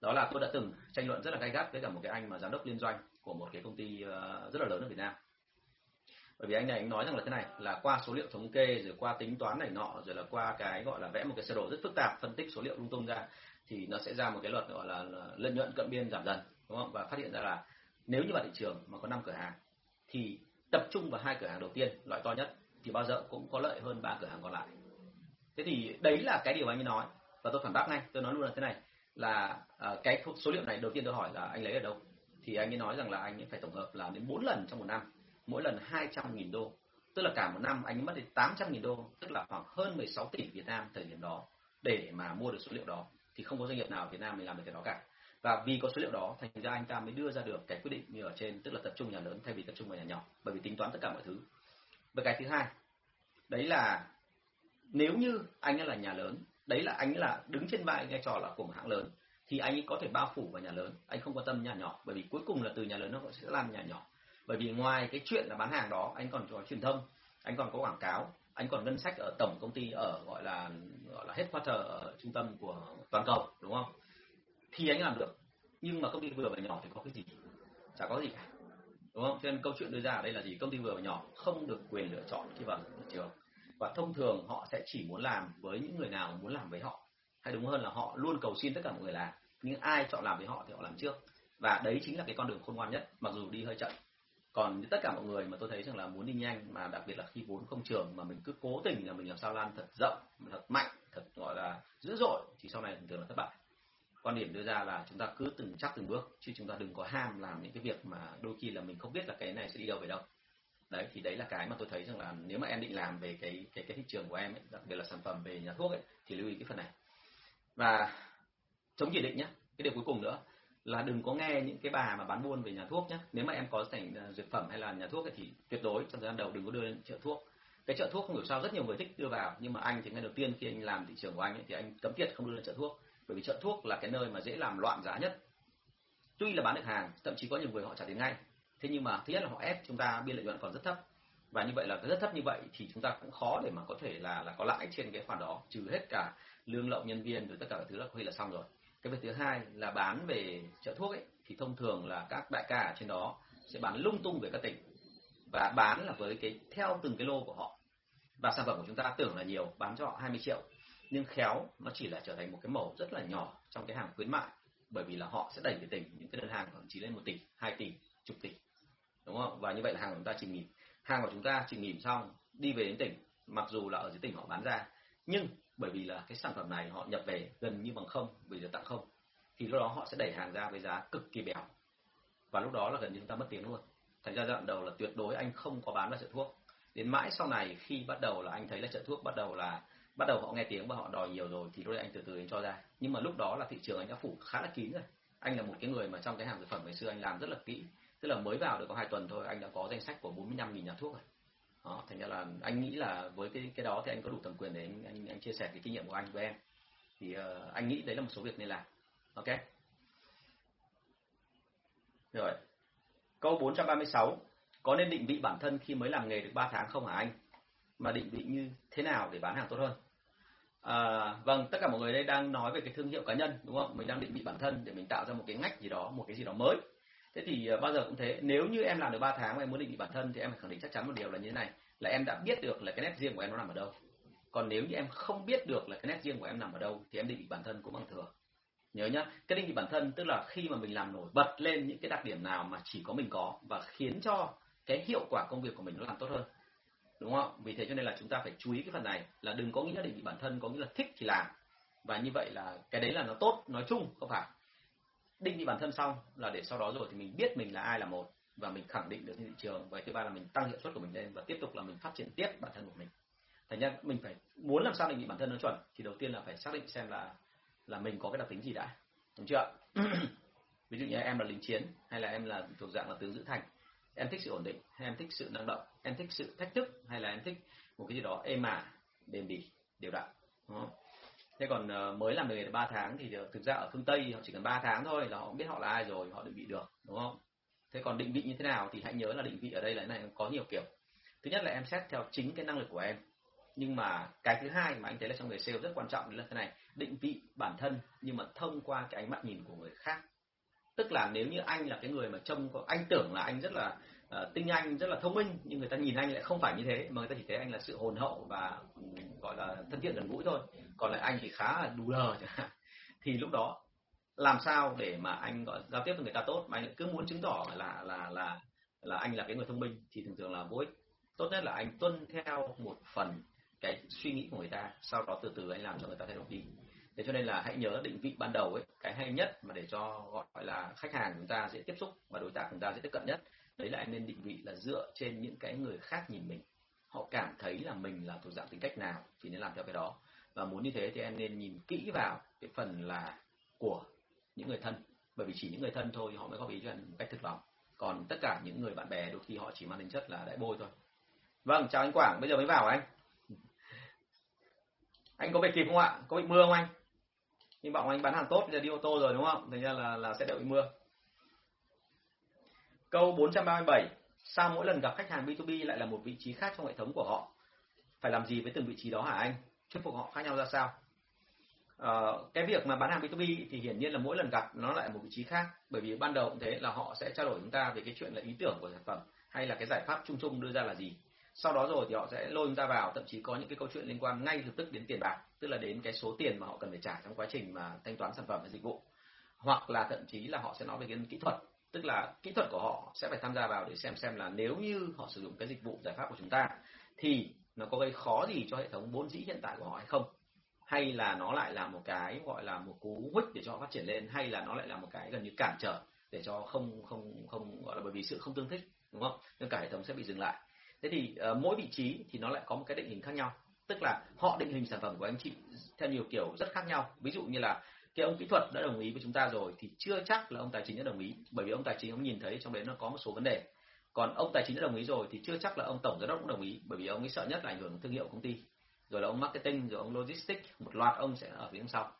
đó là tôi đã từng tranh luận rất là gay gắt với cả một cái anh mà giám đốc liên doanh của một cái công ty rất là lớn ở Việt Nam. Bởi vì anh này anh nói rằng là thế này, là qua số liệu thống kê, rồi qua tính toán này nọ, rồi là qua cái gọi là vẽ một cái sơ đồ rất phức tạp, phân tích số liệu lung tung ra thì nó sẽ ra một cái luật gọi là lợi nhuận cận biên giảm dần, đúng không? Và phát hiện ra là nếu như bạn thị trường mà có năm cửa hàng thì tập trung vào hai cửa hàng đầu tiên, loại to nhất, thì bao giờ cũng có lợi hơn ba cửa hàng còn lại. Thế thì đấy là cái điều anh ấy nói và tôi phản bác ngay, tôi nói luôn là thế này, là uh, cái số liệu này đầu tiên tôi hỏi là anh lấy ở đâu, thì anh ấy nói rằng là anh ấy phải tổng hợp là đến bốn lần trong một năm, mỗi lần hai trăm nghìn đô, tức là cả một năm anh ấy mất đến tám trăm nghìn đô, tức là khoảng hơn mười sáu tỷ Việt Nam thời điểm đó để mà mua được số liệu đó, thì không có doanh nghiệp nào ở Việt Nam mình làm được cái đó cả. Và vì có số liệu đó thành ra anh ta mới đưa ra được cái quyết định như ở trên, tức là tập trung nhà lớn thay vì tập trung vào nhà nhỏ, bởi vì tính toán tất cả mọi thứ. Và cái thứ hai đấy là nếu như anh ấy là nhà lớn, đấy là anh ấy là đứng trên vai nghe trò là của một hãng lớn, thì anh ấy có thể bao phủ vào nhà lớn, anh không quan tâm nhà nhỏ, bởi vì cuối cùng là từ nhà lớn nó sẽ lan nhà nhỏ. Bởi vì ngoài cái chuyện là bán hàng đó, anh còn có truyền thông, anh còn có quảng cáo, anh còn ngân sách ở tổng công ty ở gọi là gọi là headquarter ở trung tâm của toàn cầu, đúng không? Thì anh làm được. Nhưng mà công ty vừa và nhỏ thì có cái gì? Chả có gì cả, đúng không? Cho nên câu chuyện đưa ra ở đây là gì? Công ty vừa và nhỏ không được quyền lựa chọn khi vào thị trường. Và thông thường họ sẽ chỉ muốn làm với những người nào muốn làm với họ, hay đúng hơn là họ luôn cầu xin tất cả mọi người làm, nhưng ai chọn làm với họ thì họ làm trước. Và đấy chính là cái con đường khôn ngoan nhất, mặc dù đi hơi chậm. Còn tất cả mọi người mà tôi thấy rằng là muốn đi nhanh, mà đặc biệt là khi vốn không trường mà mình cứ cố tình là mình làm sao lan thật rộng, thật mạnh, thật gọi là dữ dội, thì sau này thường thường là thất bại. Quan điểm đưa ra là chúng ta cứ từng chắc từng bước, chứ chúng ta đừng có ham làm những cái việc mà đôi khi là mình không biết là cái này sẽ đi đâu về đâu. Đấy, thì đấy là cái mà tôi thấy rằng là nếu mà em định làm về cái cái cái thị trường của em ấy, đặc biệt là sản phẩm về nhà thuốc ấy, thì lưu ý cái phần này. Và chống chỉ định nhé, cái điều cuối cùng nữa là đừng có nghe những cái bà mà bán buôn về nhà thuốc nhé. Nếu mà em có thành dược phẩm hay là nhà thuốc ấy, thì tuyệt đối trong thời gian đầu đừng có đưa lên chợ thuốc. Cái chợ thuốc không hiểu sao rất nhiều người thích đưa vào, nhưng mà anh thì ngay đầu tiên khi anh làm thị trường của anh ấy, thì anh cấm tiệt không đưa lên chợ thuốc, bởi vì chợ thuốc là cái nơi mà dễ làm loạn giá nhất. Tuy là bán được hàng, thậm chí có nhiều người họ trả tiền ngay, thế nhưng mà thứ nhất là họ ép chúng ta biên lợi nhuận còn rất thấp, và như vậy là rất thấp như vậy thì chúng ta cũng khó để mà có thể là là có lãi trên cái khoản đó, trừ hết cả lương lậu nhân viên rồi tất cả các thứ là có khi là xong rồi. Cái việc thứ hai là bán về chợ thuốc ấy thì thông thường là các đại ca ở trên đó sẽ bán lung tung về các tỉnh, và bán là với cái theo từng cái lô của họ, và sản phẩm của chúng ta tưởng là nhiều, bán cho họ hai mươi triệu nhưng khéo nó chỉ là trở thành một cái mẩu rất là nhỏ trong cái hàng khuyến mại, bởi vì là họ sẽ đẩy về tỉnh những cái đơn hàng thậm chí lên một tỷ, hai tỷ, chục tỷ, đúng không? Và như vậy là hàng của chúng ta chìm nghỉm, hàng của chúng ta chìm nghỉm xong đi về đến tỉnh, mặc dù là ở dưới tỉnh họ bán ra, nhưng bởi vì là cái sản phẩm này họ nhập về gần như bằng không, bây giờ tặng không, thì lúc đó họ sẽ đẩy hàng ra với giá cực kỳ bèo, và lúc đó là gần như chúng ta mất tiếng luôn. Thành ra giai đoạn đầu là tuyệt đối anh không có bán vào chợ thuốc. Đến mãi sau này khi bắt đầu là anh thấy là chợ thuốc bắt đầu là bắt đầu họ nghe tiếng và họ đòi nhiều rồi, thì lúc đấy anh từ từ anh cho ra. Nhưng mà lúc đó là thị trường anh đã phủ khá là kín rồi. Anh là một cái người mà trong cái hàng dược phẩm ngày xưa anh làm rất là kỹ, tức là mới vào được có hai tuần thôi anh đã có danh sách của bốn mươi lăm nghìn nhà thuốc rồi, Đó, thành ra là anh nghĩ là với cái cái đó thì anh có đủ thẩm quyền để anh anh, anh chia sẻ cái kinh nghiệm của anh với em. Thì uh, anh nghĩ đấy là một số việc nên làm. Ok. Rồi. Câu bốn trăm ba mươi sáu. Có nên định vị bản thân khi mới làm nghề được ba tháng không hả anh? Mà định vị như thế nào để bán hàng tốt hơn? À, vâng, tất cả mọi người đây đang nói về cái thương hiệu cá nhân, đúng không? Mình đang định vị bản thân để mình tạo ra một cái ngách gì đó, một cái gì đó mới. Thế thì bao giờ cũng thế, nếu như em làm được ba tháng mà em muốn định vị bản thân thì em phải khẳng định chắc chắn một điều là như thế này, là em đã biết được là cái nét riêng của em nó nằm ở đâu. Còn nếu như em không biết được là cái nét riêng của em nằm ở đâu thì em định vị bản thân cũng bằng thừa. Nhớ nhá, cái định vị bản thân tức là khi mà mình làm nổi bật lên những cái đặc điểm nào mà chỉ có mình có và khiến cho cái hiệu quả công việc của mình nó làm tốt hơn, đúng không? Vì thế cho nên là chúng ta phải chú ý cái phần này, là đừng có nghĩ là định vị bản thân có nghĩa là thích thì làm, và như vậy là cái đấy là nó tốt nói chung, không phải. Định vị bản thân xong là để sau đó rồi thì mình biết mình là ai là một, và mình khẳng định được trên thị trường, và thứ ba là mình tăng hiệu suất của mình lên và tiếp tục là mình phát triển tiếp bản thân của mình. Thành ra mình phải muốn làm sao định vị bản thân nó chuẩn thì đầu tiên là phải xác định xem là là mình có cái đặc tính gì đã, đúng chưa? Ví dụ như em là lính chiến, hay là em là thuộc dạng là tướng giữ thành, em thích sự ổn định, hay em thích sự năng động, em thích sự thách thức, hay là em thích một cái gì đó êm ả, bền bỉ, đều đặn, đúng không? Thế còn mới làm nghề được ba tháng thì thực ra ở phương Tây họ chỉ cần ba tháng thôi là họ biết họ là ai rồi, họ định vị được, đúng không? Thế còn định vị như thế nào thì hãy nhớ là định vị ở đây là thế này, có nhiều kiểu. Thứ nhất là em xét theo chính cái năng lực của em. Nhưng mà cái thứ hai mà anh thấy là trong nghề sale rất quan trọng là thế này, định vị bản thân nhưng mà thông qua cái ánh mắt nhìn của người khác. Tức là nếu như anh là cái người mà trông anh tưởng là anh rất là uh, tinh anh, rất là thông minh, nhưng người ta nhìn anh lại không phải như thế, mà người ta chỉ thấy anh là sự hồn hậu và gọi là thân thiện gần gũi thôi, còn lại anh thì khá là đù đờ chẳng hạn. Thì lúc đó làm sao để mà anh gọi giao tiếp với người ta tốt mà anh cứ muốn chứng tỏ là là là là anh là cái người thông minh thì thường thường là vô ích. Tốt nhất là anh tuân theo một phần cái suy nghĩ của người ta, sau đó từ từ anh làm cho người ta thay đổi đi. Thế cho nên là hãy nhớ định vị ban đầu ấy, cái hay nhất mà để cho gọi là khách hàng chúng ta dễ tiếp xúc và đối tác chúng ta dễ tiếp cận nhất, đấy là em nên định vị là dựa trên những cái người khác nhìn mình, họ cảm thấy là mình là thuộc dạng tính cách nào thì nên làm theo cái đó. Và muốn như thế thì em nên nhìn kỹ vào cái phần là của những người thân, bởi vì chỉ những người thân thôi họ mới góp ý cho em một cách thực lòng, còn tất cả những người bạn bè đôi khi họ chỉ mang tính chất là đại bôi thôi. Vâng, chào anh Quảng, bây giờ mới vào anh. Anh có về kịp không ạ? Có bị mưa không anh? Nhưng bọn anh bán hàng tốt, bây giờ đi ô tô rồi đúng không? Thành ra là, là sẽ đợi bị mưa. Câu bốn trăm ba mươi bảy. Sao mỗi lần gặp khách hàng bê hai bê lại là một vị trí khác trong hệ thống của họ? Phải làm gì với từng vị trí đó hả anh? Thuyết phục họ khác nhau ra sao? À, cái việc mà bán hàng bê hai bê thì hiển nhiên là mỗi lần gặp nó lại một vị trí khác. Bởi vì ban đầu cũng thế, là họ sẽ trao đổi chúng ta về cái chuyện là ý tưởng của sản phẩm hay là cái giải pháp chung chung đưa ra là gì. Sau đó rồi thì họ sẽ lôi chúng ta vào, thậm chí có những cái câu chuyện liên quan ngay lập tức đến tiền bạc, tức là đến cái số tiền mà họ cần phải trả trong quá trình mà thanh toán sản phẩm hay dịch vụ, hoặc là thậm chí là họ sẽ nói về cái kỹ thuật, tức là kỹ thuật của họ sẽ phải tham gia vào để xem xem là nếu như họ sử dụng cái dịch vụ giải pháp của chúng ta thì nó có gây khó gì cho hệ thống vốn dĩ hiện tại của họ hay không, hay là nó lại là một cái gọi là một cú hích để cho họ phát triển lên, hay là nó lại là một cái gần như cản trở để cho không không không gọi là bởi vì sự không tương thích, đúng không? Nên cả hệ thống sẽ bị dừng lại. Thế thì uh, mỗi vị trí thì nó lại có một cái định hình khác nhau, tức là họ định hình sản phẩm của anh chị theo nhiều kiểu rất khác nhau. Ví dụ như là cái ông kỹ thuật đã đồng ý với chúng ta rồi thì chưa chắc là ông tài chính đã đồng ý, bởi vì ông tài chính ông nhìn thấy trong đấy nó có một số vấn đề. Còn ông tài chính đã đồng ý rồi thì chưa chắc là ông tổng giám đốc cũng đồng ý, bởi vì ông ấy sợ nhất là ảnh hưởng đến thương hiệu của công ty, rồi là ông marketing, rồi ông logistics, một loạt ông sẽ ở phía sau.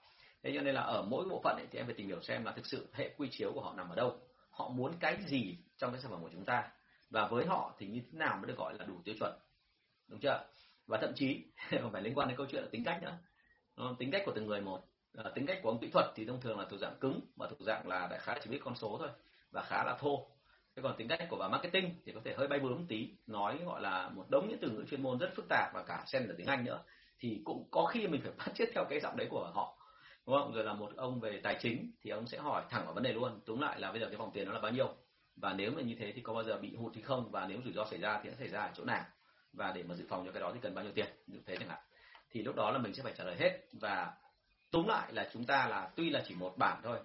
Thế cho nên là ở mỗi bộ phận ấy, thì em phải tìm hiểu xem là thực sự hệ quy chiếu của họ nằm ở đâu, họ muốn cái gì trong cái sản phẩm của chúng ta, và với họ thì như thế nào mới được gọi là đủ tiêu chuẩn, đúng chưa? Và thậm chí còn phải liên quan đến câu chuyện là tính cách nữa, tính cách của từng người một. À, tính cách của ông kỹ thuật thì thông thường là thuộc dạng cứng và thuộc dạng là đại khái chỉ biết con số thôi và khá là thô. Thế còn tính cách của bà marketing thì có thể hơi bay bướm tí, nói gọi là một đống những từ ngữ chuyên môn rất phức tạp và cả xen cả tiếng Anh nữa, thì cũng có khi mình phải bắt chước theo cái giọng đấy của họ, đúng không? Rồi là một ông về tài chính thì ông sẽ hỏi thẳng vào vấn đề luôn, tóm lại là bây giờ cái vòng tiền nó là bao nhiêu, và nếu mà như thế thì có bao giờ bị hụt hay không, và nếu rủi ro xảy ra thì nó xảy ra ở chỗ nào, và để mà dự phòng cho cái đó thì cần bao nhiêu tiền, như thế chẳng hạn. Thì lúc đó là mình sẽ phải trả lời hết. Và tóm lại là chúng ta là tuy là chỉ một bản thôi,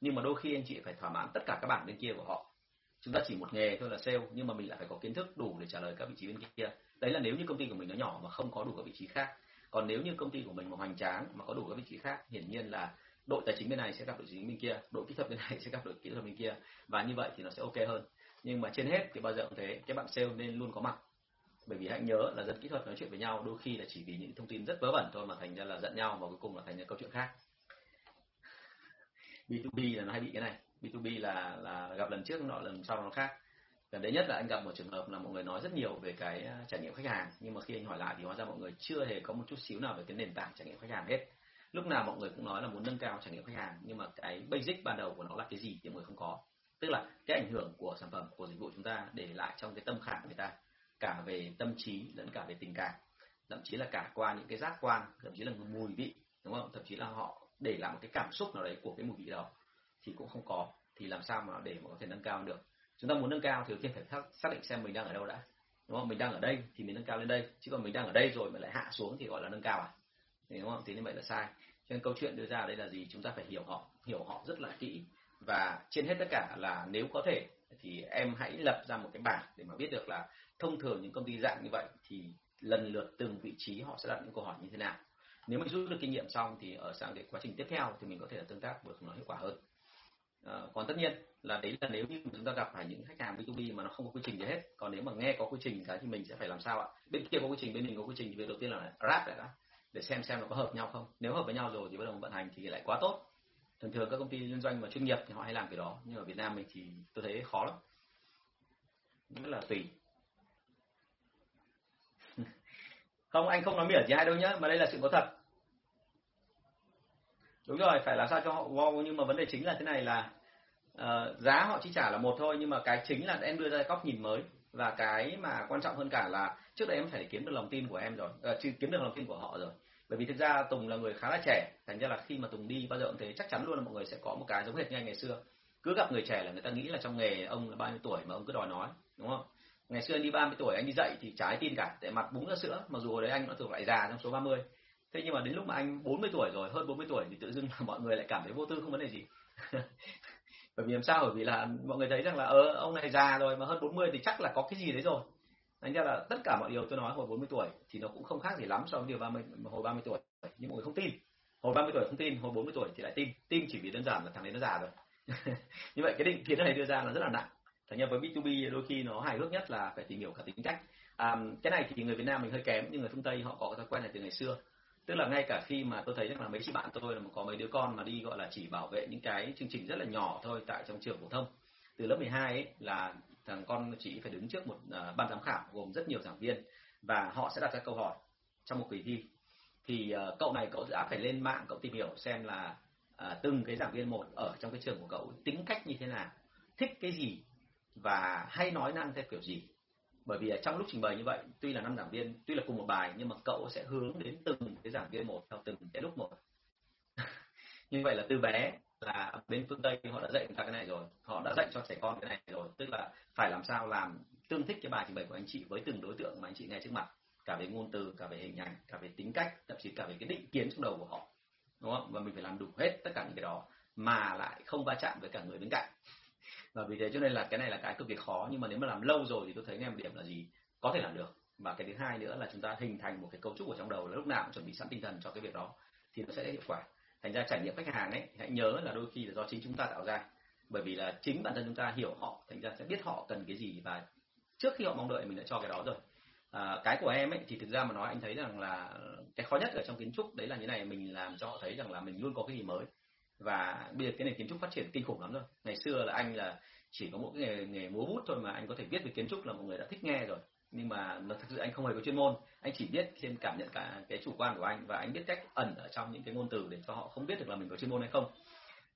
nhưng mà đôi khi anh chị phải thỏa mãn tất cả các bản bên kia của họ. Chúng ta chỉ một nghề thôi là sale, nhưng mà mình lại phải có kiến thức đủ để trả lời các vị trí bên kia. Đấy là nếu như công ty của mình nó nhỏ mà không có đủ các vị trí khác. Còn nếu như công ty của mình mà hoành tráng mà có đủ các vị trí khác, hiển nhiên là đội tài chính bên này sẽ gặp đội tài chính bên kia, đội kỹ thuật bên này sẽ gặp đội kỹ thuật bên kia, và như vậy thì nó sẽ ok hơn. Nhưng mà trên hết thì bao giờ cũng thế, các bạn sale nên luôn có mặt Bởi vì hãy nhớ là dân kỹ thuật nói chuyện với nhau đôi khi là chỉ vì những thông tin rất vớ vẩn thôi mà thành ra là giận nhau, và cuối cùng là thành ra câu chuyện khác. bê hai bê là nó hay bị cái này. bê hai bê là, là gặp lần trước nọ lần sau nó khác. Gần đấy nhất là anh gặp một trường hợp là mọi người nói rất nhiều về cái trải nghiệm khách hàng, nhưng mà khi anh hỏi lại thì hóa ra mọi người chưa hề có một chút xíu nào về cái nền tảng trải nghiệm khách hàng hết. Lúc nào mọi người cũng nói là muốn nâng cao trải nghiệm khách hàng, nhưng mà cái basic ban đầu của nó là cái gì thì mọi người không có. Tức là cái ảnh hưởng của sản phẩm, của dịch vụ chúng ta để lại trong cái tâm khảm người ta, cả về tâm trí lẫn cả về tình cảm, thậm chí là cả qua những cái giác quan, thậm chí là mùi vị, đúng không? Thậm chí là họ để lại một cái cảm xúc nào đấy của cái mùi vị đó thì cũng không có. Thì làm sao mà để mà có thể nâng cao được? Chúng ta muốn nâng cao thì đầu tiên phải xác định xem mình đang ở đâu đã, đúng không? Mình đang ở đây thì mình nâng cao lên đây, chứ còn mình đang ở đây rồi mà lại hạ xuống thì gọi là nâng cao à? Đúng không? Thế như vậy là sai. Cho nên câu chuyện đưa ra ở đây là gì? Chúng ta phải hiểu họ, hiểu họ rất là kỹ, và trên hết tất cả là nếu có thể thì em hãy lập ra một cái bảng để mà biết được là thông thường những công ty dạng như vậy thì lần lượt từng vị trí họ sẽ đặt những câu hỏi như thế nào. Nếu mình rút được kinh nghiệm xong thì ở sang cái quá trình tiếp theo thì mình có thể là tương tác được nó hiệu quả hơn. À, còn tất nhiên là đấy là nếu như chúng ta gặp phải những khách hàng bê hai bê mà nó không có quy trình gì hết. Còn nếu mà nghe có quy trình cái thì mình sẽ phải làm sao ạ? Bên kia có quy trình, bên mình có quy trình thì việc đầu tiên là ráp lại đã, để xem xem nó có hợp nhau không. Nếu hợp với nhau rồi thì bắt đầu vận hành thì lại quá tốt. Thường thường các công ty liên doanh mà chuyên nghiệp thì họ hay làm cái đó, nhưng ở Việt Nam mình thì tôi thấy khó lắm, rất là tùy. Không, anh không nói mỉa gì ai đâu nhá, mà đây là sự có thật. Đúng rồi, phải làm sao cho họ wow, nhưng mà vấn đề chính là thế này là uh, giá họ chi trả là một thôi, nhưng mà cái chính là em đưa ra góc nhìn mới, và cái mà quan trọng hơn cả là trước đây em phải kiếm được lòng tin của em rồi, uh, kiếm được lòng tin của họ rồi. Bởi vì thực ra Tùng là người khá là trẻ, thành ra là khi mà Tùng đi bao giờ cũng thế, chắc chắn luôn là mọi người sẽ có một cái giống hệt như anh ngày xưa. Cứ gặp người trẻ là người ta nghĩ là trong nghề ông là bao nhiêu tuổi mà ông cứ đòi nói, đúng không? Ngày xưa anh đi ba mươi tuổi anh đi dậy thì trái tin cả, tại mặt búng ra sữa, mặc dù hồi đấy anh nó thuộc loại già trong số ba mươi. Thế nhưng mà đến lúc mà anh bốn mươi tuổi rồi, hơn bốn mươi tuổi thì tự dưng là mọi người lại cảm thấy vô tư, không vấn đề gì. Bởi vì làm sao? Bởi vì là mọi người thấy rằng là ờ, ông này già rồi mà hơn bốn mươi thì chắc là có cái gì đấy rồi. Thành ra là tất cả mọi điều tôi nói hồi bốn mươi tuổi thì nó cũng không khác gì lắm so với điều ba mươi, hồi ba mươi tuổi. Nhưng mọi người không tin. Hồi ba mươi tuổi không tin, hồi bốn mươi tuổi thì lại tin. Tin chỉ vì đơn giản là thằng đấy nó già rồi. Như vậy cái định kiến này đưa ra là rất là nặng. Thành ra với bê hai bê đôi khi nó hài hước nhất là phải tìm hiểu cả tính cách. À, cái này thì người Việt Nam mình hơi kém, nhưng người phương Tây họ có cái thói quen này từ ngày xưa. Tức là ngay cả khi mà tôi thấy rằng là mấy chị bạn tôi là có mấy đứa con mà đi gọi là chỉ bảo vệ những cái chương trình rất là nhỏ thôi tại trong trường phổ thông. Từ lớp mười hai ấy là thằng con chị phải đứng trước một uh, ban giám khảo gồm rất nhiều giảng viên, và họ sẽ đặt ra câu hỏi trong một kỳ thi. Thì uh, cậu này cậu đã phải lên mạng cậu tìm hiểu xem là uh, từng cái giảng viên một ở trong cái trường của cậu tính cách như thế nào, thích cái gì và hay nói năng theo kiểu gì. Bởi vì trong lúc trình bày như vậy, tuy là năm giảng viên, tuy là cùng một bài, nhưng mà cậu sẽ hướng đến từng cái giảng viên một theo từng cái lúc một. Như vậy là từ bé là bên phương Tây họ đã dạy người ta cái này rồi, họ đã dạy cho trẻ con cái này rồi. Tức là phải làm sao làm tương thích cái bài trình bày của anh chị với từng đối tượng mà anh chị nghe trước mặt, cả về ngôn từ, cả về hình ảnh, cả về tính cách, thậm chí cả về cái định kiến trong đầu của họ, đúng không? Và mình phải làm đủ hết tất cả những cái đó mà lại không va chạm với cả người bên cạnh. Và vì thế cho nên là cái này là cái cực kỳ khó, nhưng mà nếu mà làm lâu rồi thì tôi thấy ngay một điểm là gì, có thể làm được. Và cái thứ hai nữa là chúng ta hình thành một cái cấu trúc ở trong đầu là lúc nào cũng chuẩn bị sẵn tinh thần cho cái việc đó thì nó sẽ hiệu quả. Thành ra trải nghiệm khách hàng ấy, hãy nhớ là đôi khi là do chính chúng ta tạo ra, bởi vì là chính bản thân chúng ta hiểu họ, thành ra sẽ biết họ cần cái gì, và trước khi họ mong đợi mình đã cho cái đó rồi. À, cái của em ấy thì thực ra mà nói anh thấy rằng là cái khó nhất ở trong kiến trúc đấy là như này, mình làm cho họ thấy rằng là mình luôn có cái gì mới. Và bây giờ cái nền kiến trúc phát triển kinh khủng lắm rồi. Ngày xưa là anh là chỉ có một cái nghề, nghề múa bút thôi mà anh có thể viết về kiến trúc là mọi người đã thích nghe rồi. Nhưng mà thật sự anh không hề có chuyên môn, anh chỉ biết trên cảm nhận cả cái chủ quan của anh, và anh biết cách ẩn ở trong những cái ngôn từ để cho họ không biết được là mình có chuyên môn hay không.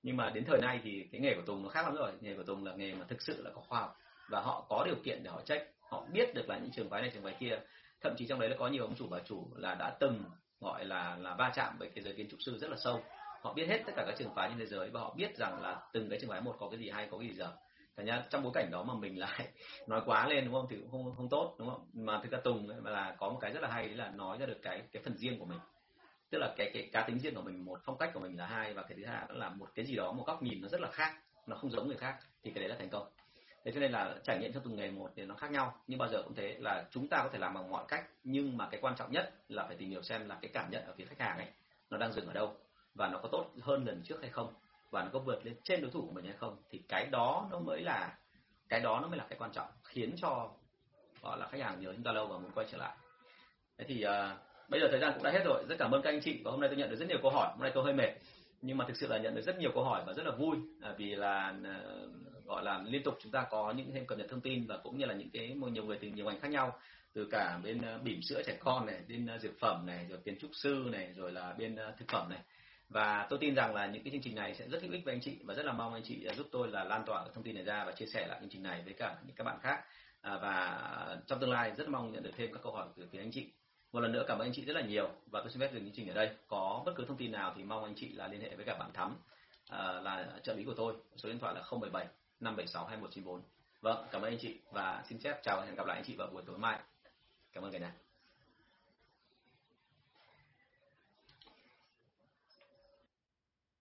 Nhưng mà đến thời nay thì cái nghề của Tùng nó khác lắm rồi. Nghề của Tùng là nghề mà thực sự là có khoa học, và họ có điều kiện để họ check, họ biết được là những trường phái này trường phái kia. Thậm chí trong đấy là có nhiều ông chủ bà chủ là đã từng gọi là là va chạm với cái giới kiến trúc sư rất là sâu. Họ biết hết tất cả các trường phái trên thế giới, và họ biết rằng là từng cái trường phái một có cái gì hay, có cái gì dở. Thành ra trong bối cảnh đó mà mình lại nói quá lên, đúng không, thì cũng không không tốt, đúng không? Mà thực ra Tùng ấy, là có một cái rất là hay, đấy là nói ra được cái cái phần riêng của mình, tức là cái cái cá tính riêng của mình, một phong cách của mình là hai, và cái thứ hai là một cái gì đó, một góc nhìn nó rất là khác, nó không giống người khác, thì cái đấy là thành công. Thế cho nên là trải nghiệm trong từng nghề một thì nó khác nhau, nhưng bao giờ cũng thế, là chúng ta có thể làm bằng mọi cách, nhưng mà cái quan trọng nhất là phải tìm hiểu xem là cái cảm nhận ở phía khách hàng ấy nó đang dừng ở đâu, và nó có tốt hơn lần trước hay không, và nó có vượt lên trên đối thủ của mình hay không. Thì cái đó nó mới là cái đó nó mới là cái quan trọng, khiến cho họ là khách hàng nhiều chúng ta lâu và muốn quay trở lại. Thế thì uh, bây giờ thời gian cũng đã hết rồi. Rất cảm ơn các anh chị, và hôm nay tôi nhận được rất nhiều câu hỏi. Hôm nay tôi hơi mệt nhưng mà thực sự là nhận được rất nhiều câu hỏi và rất là vui, vì là uh, gọi là liên tục chúng ta có những thêm cập nhật thông tin, và cũng như là những cái nhiều người từ nhiều ngành khác nhau, từ cả bên uh, bỉm sữa trẻ con này, bên uh, dược phẩm này, rồi kiến trúc sư này, rồi là bên uh, thực phẩm này. Và tôi tin rằng là những cái chương trình này sẽ rất hữu ích với anh chị, và rất là mong anh chị giúp tôi là lan tỏa cái thông tin này ra và chia sẻ lại chương trình này với cả những các bạn khác. À, và trong tương lai rất mong nhận được thêm các câu hỏi từ phía anh chị. Một lần nữa cảm ơn anh chị rất là nhiều, và tôi xin phép dừng chương trình ở đây. Có bất cứ thông tin nào thì mong anh chị là liên hệ với cả bạn Thắm, à, là trợ lý của tôi. Số điện thoại là không bảy bảy năm bảy sáu hai một chín bốn. Vâng, cảm ơn anh chị và xin phép chào và hẹn gặp lại anh chị vào buổi tối mai. Cảm ơn cả nhà.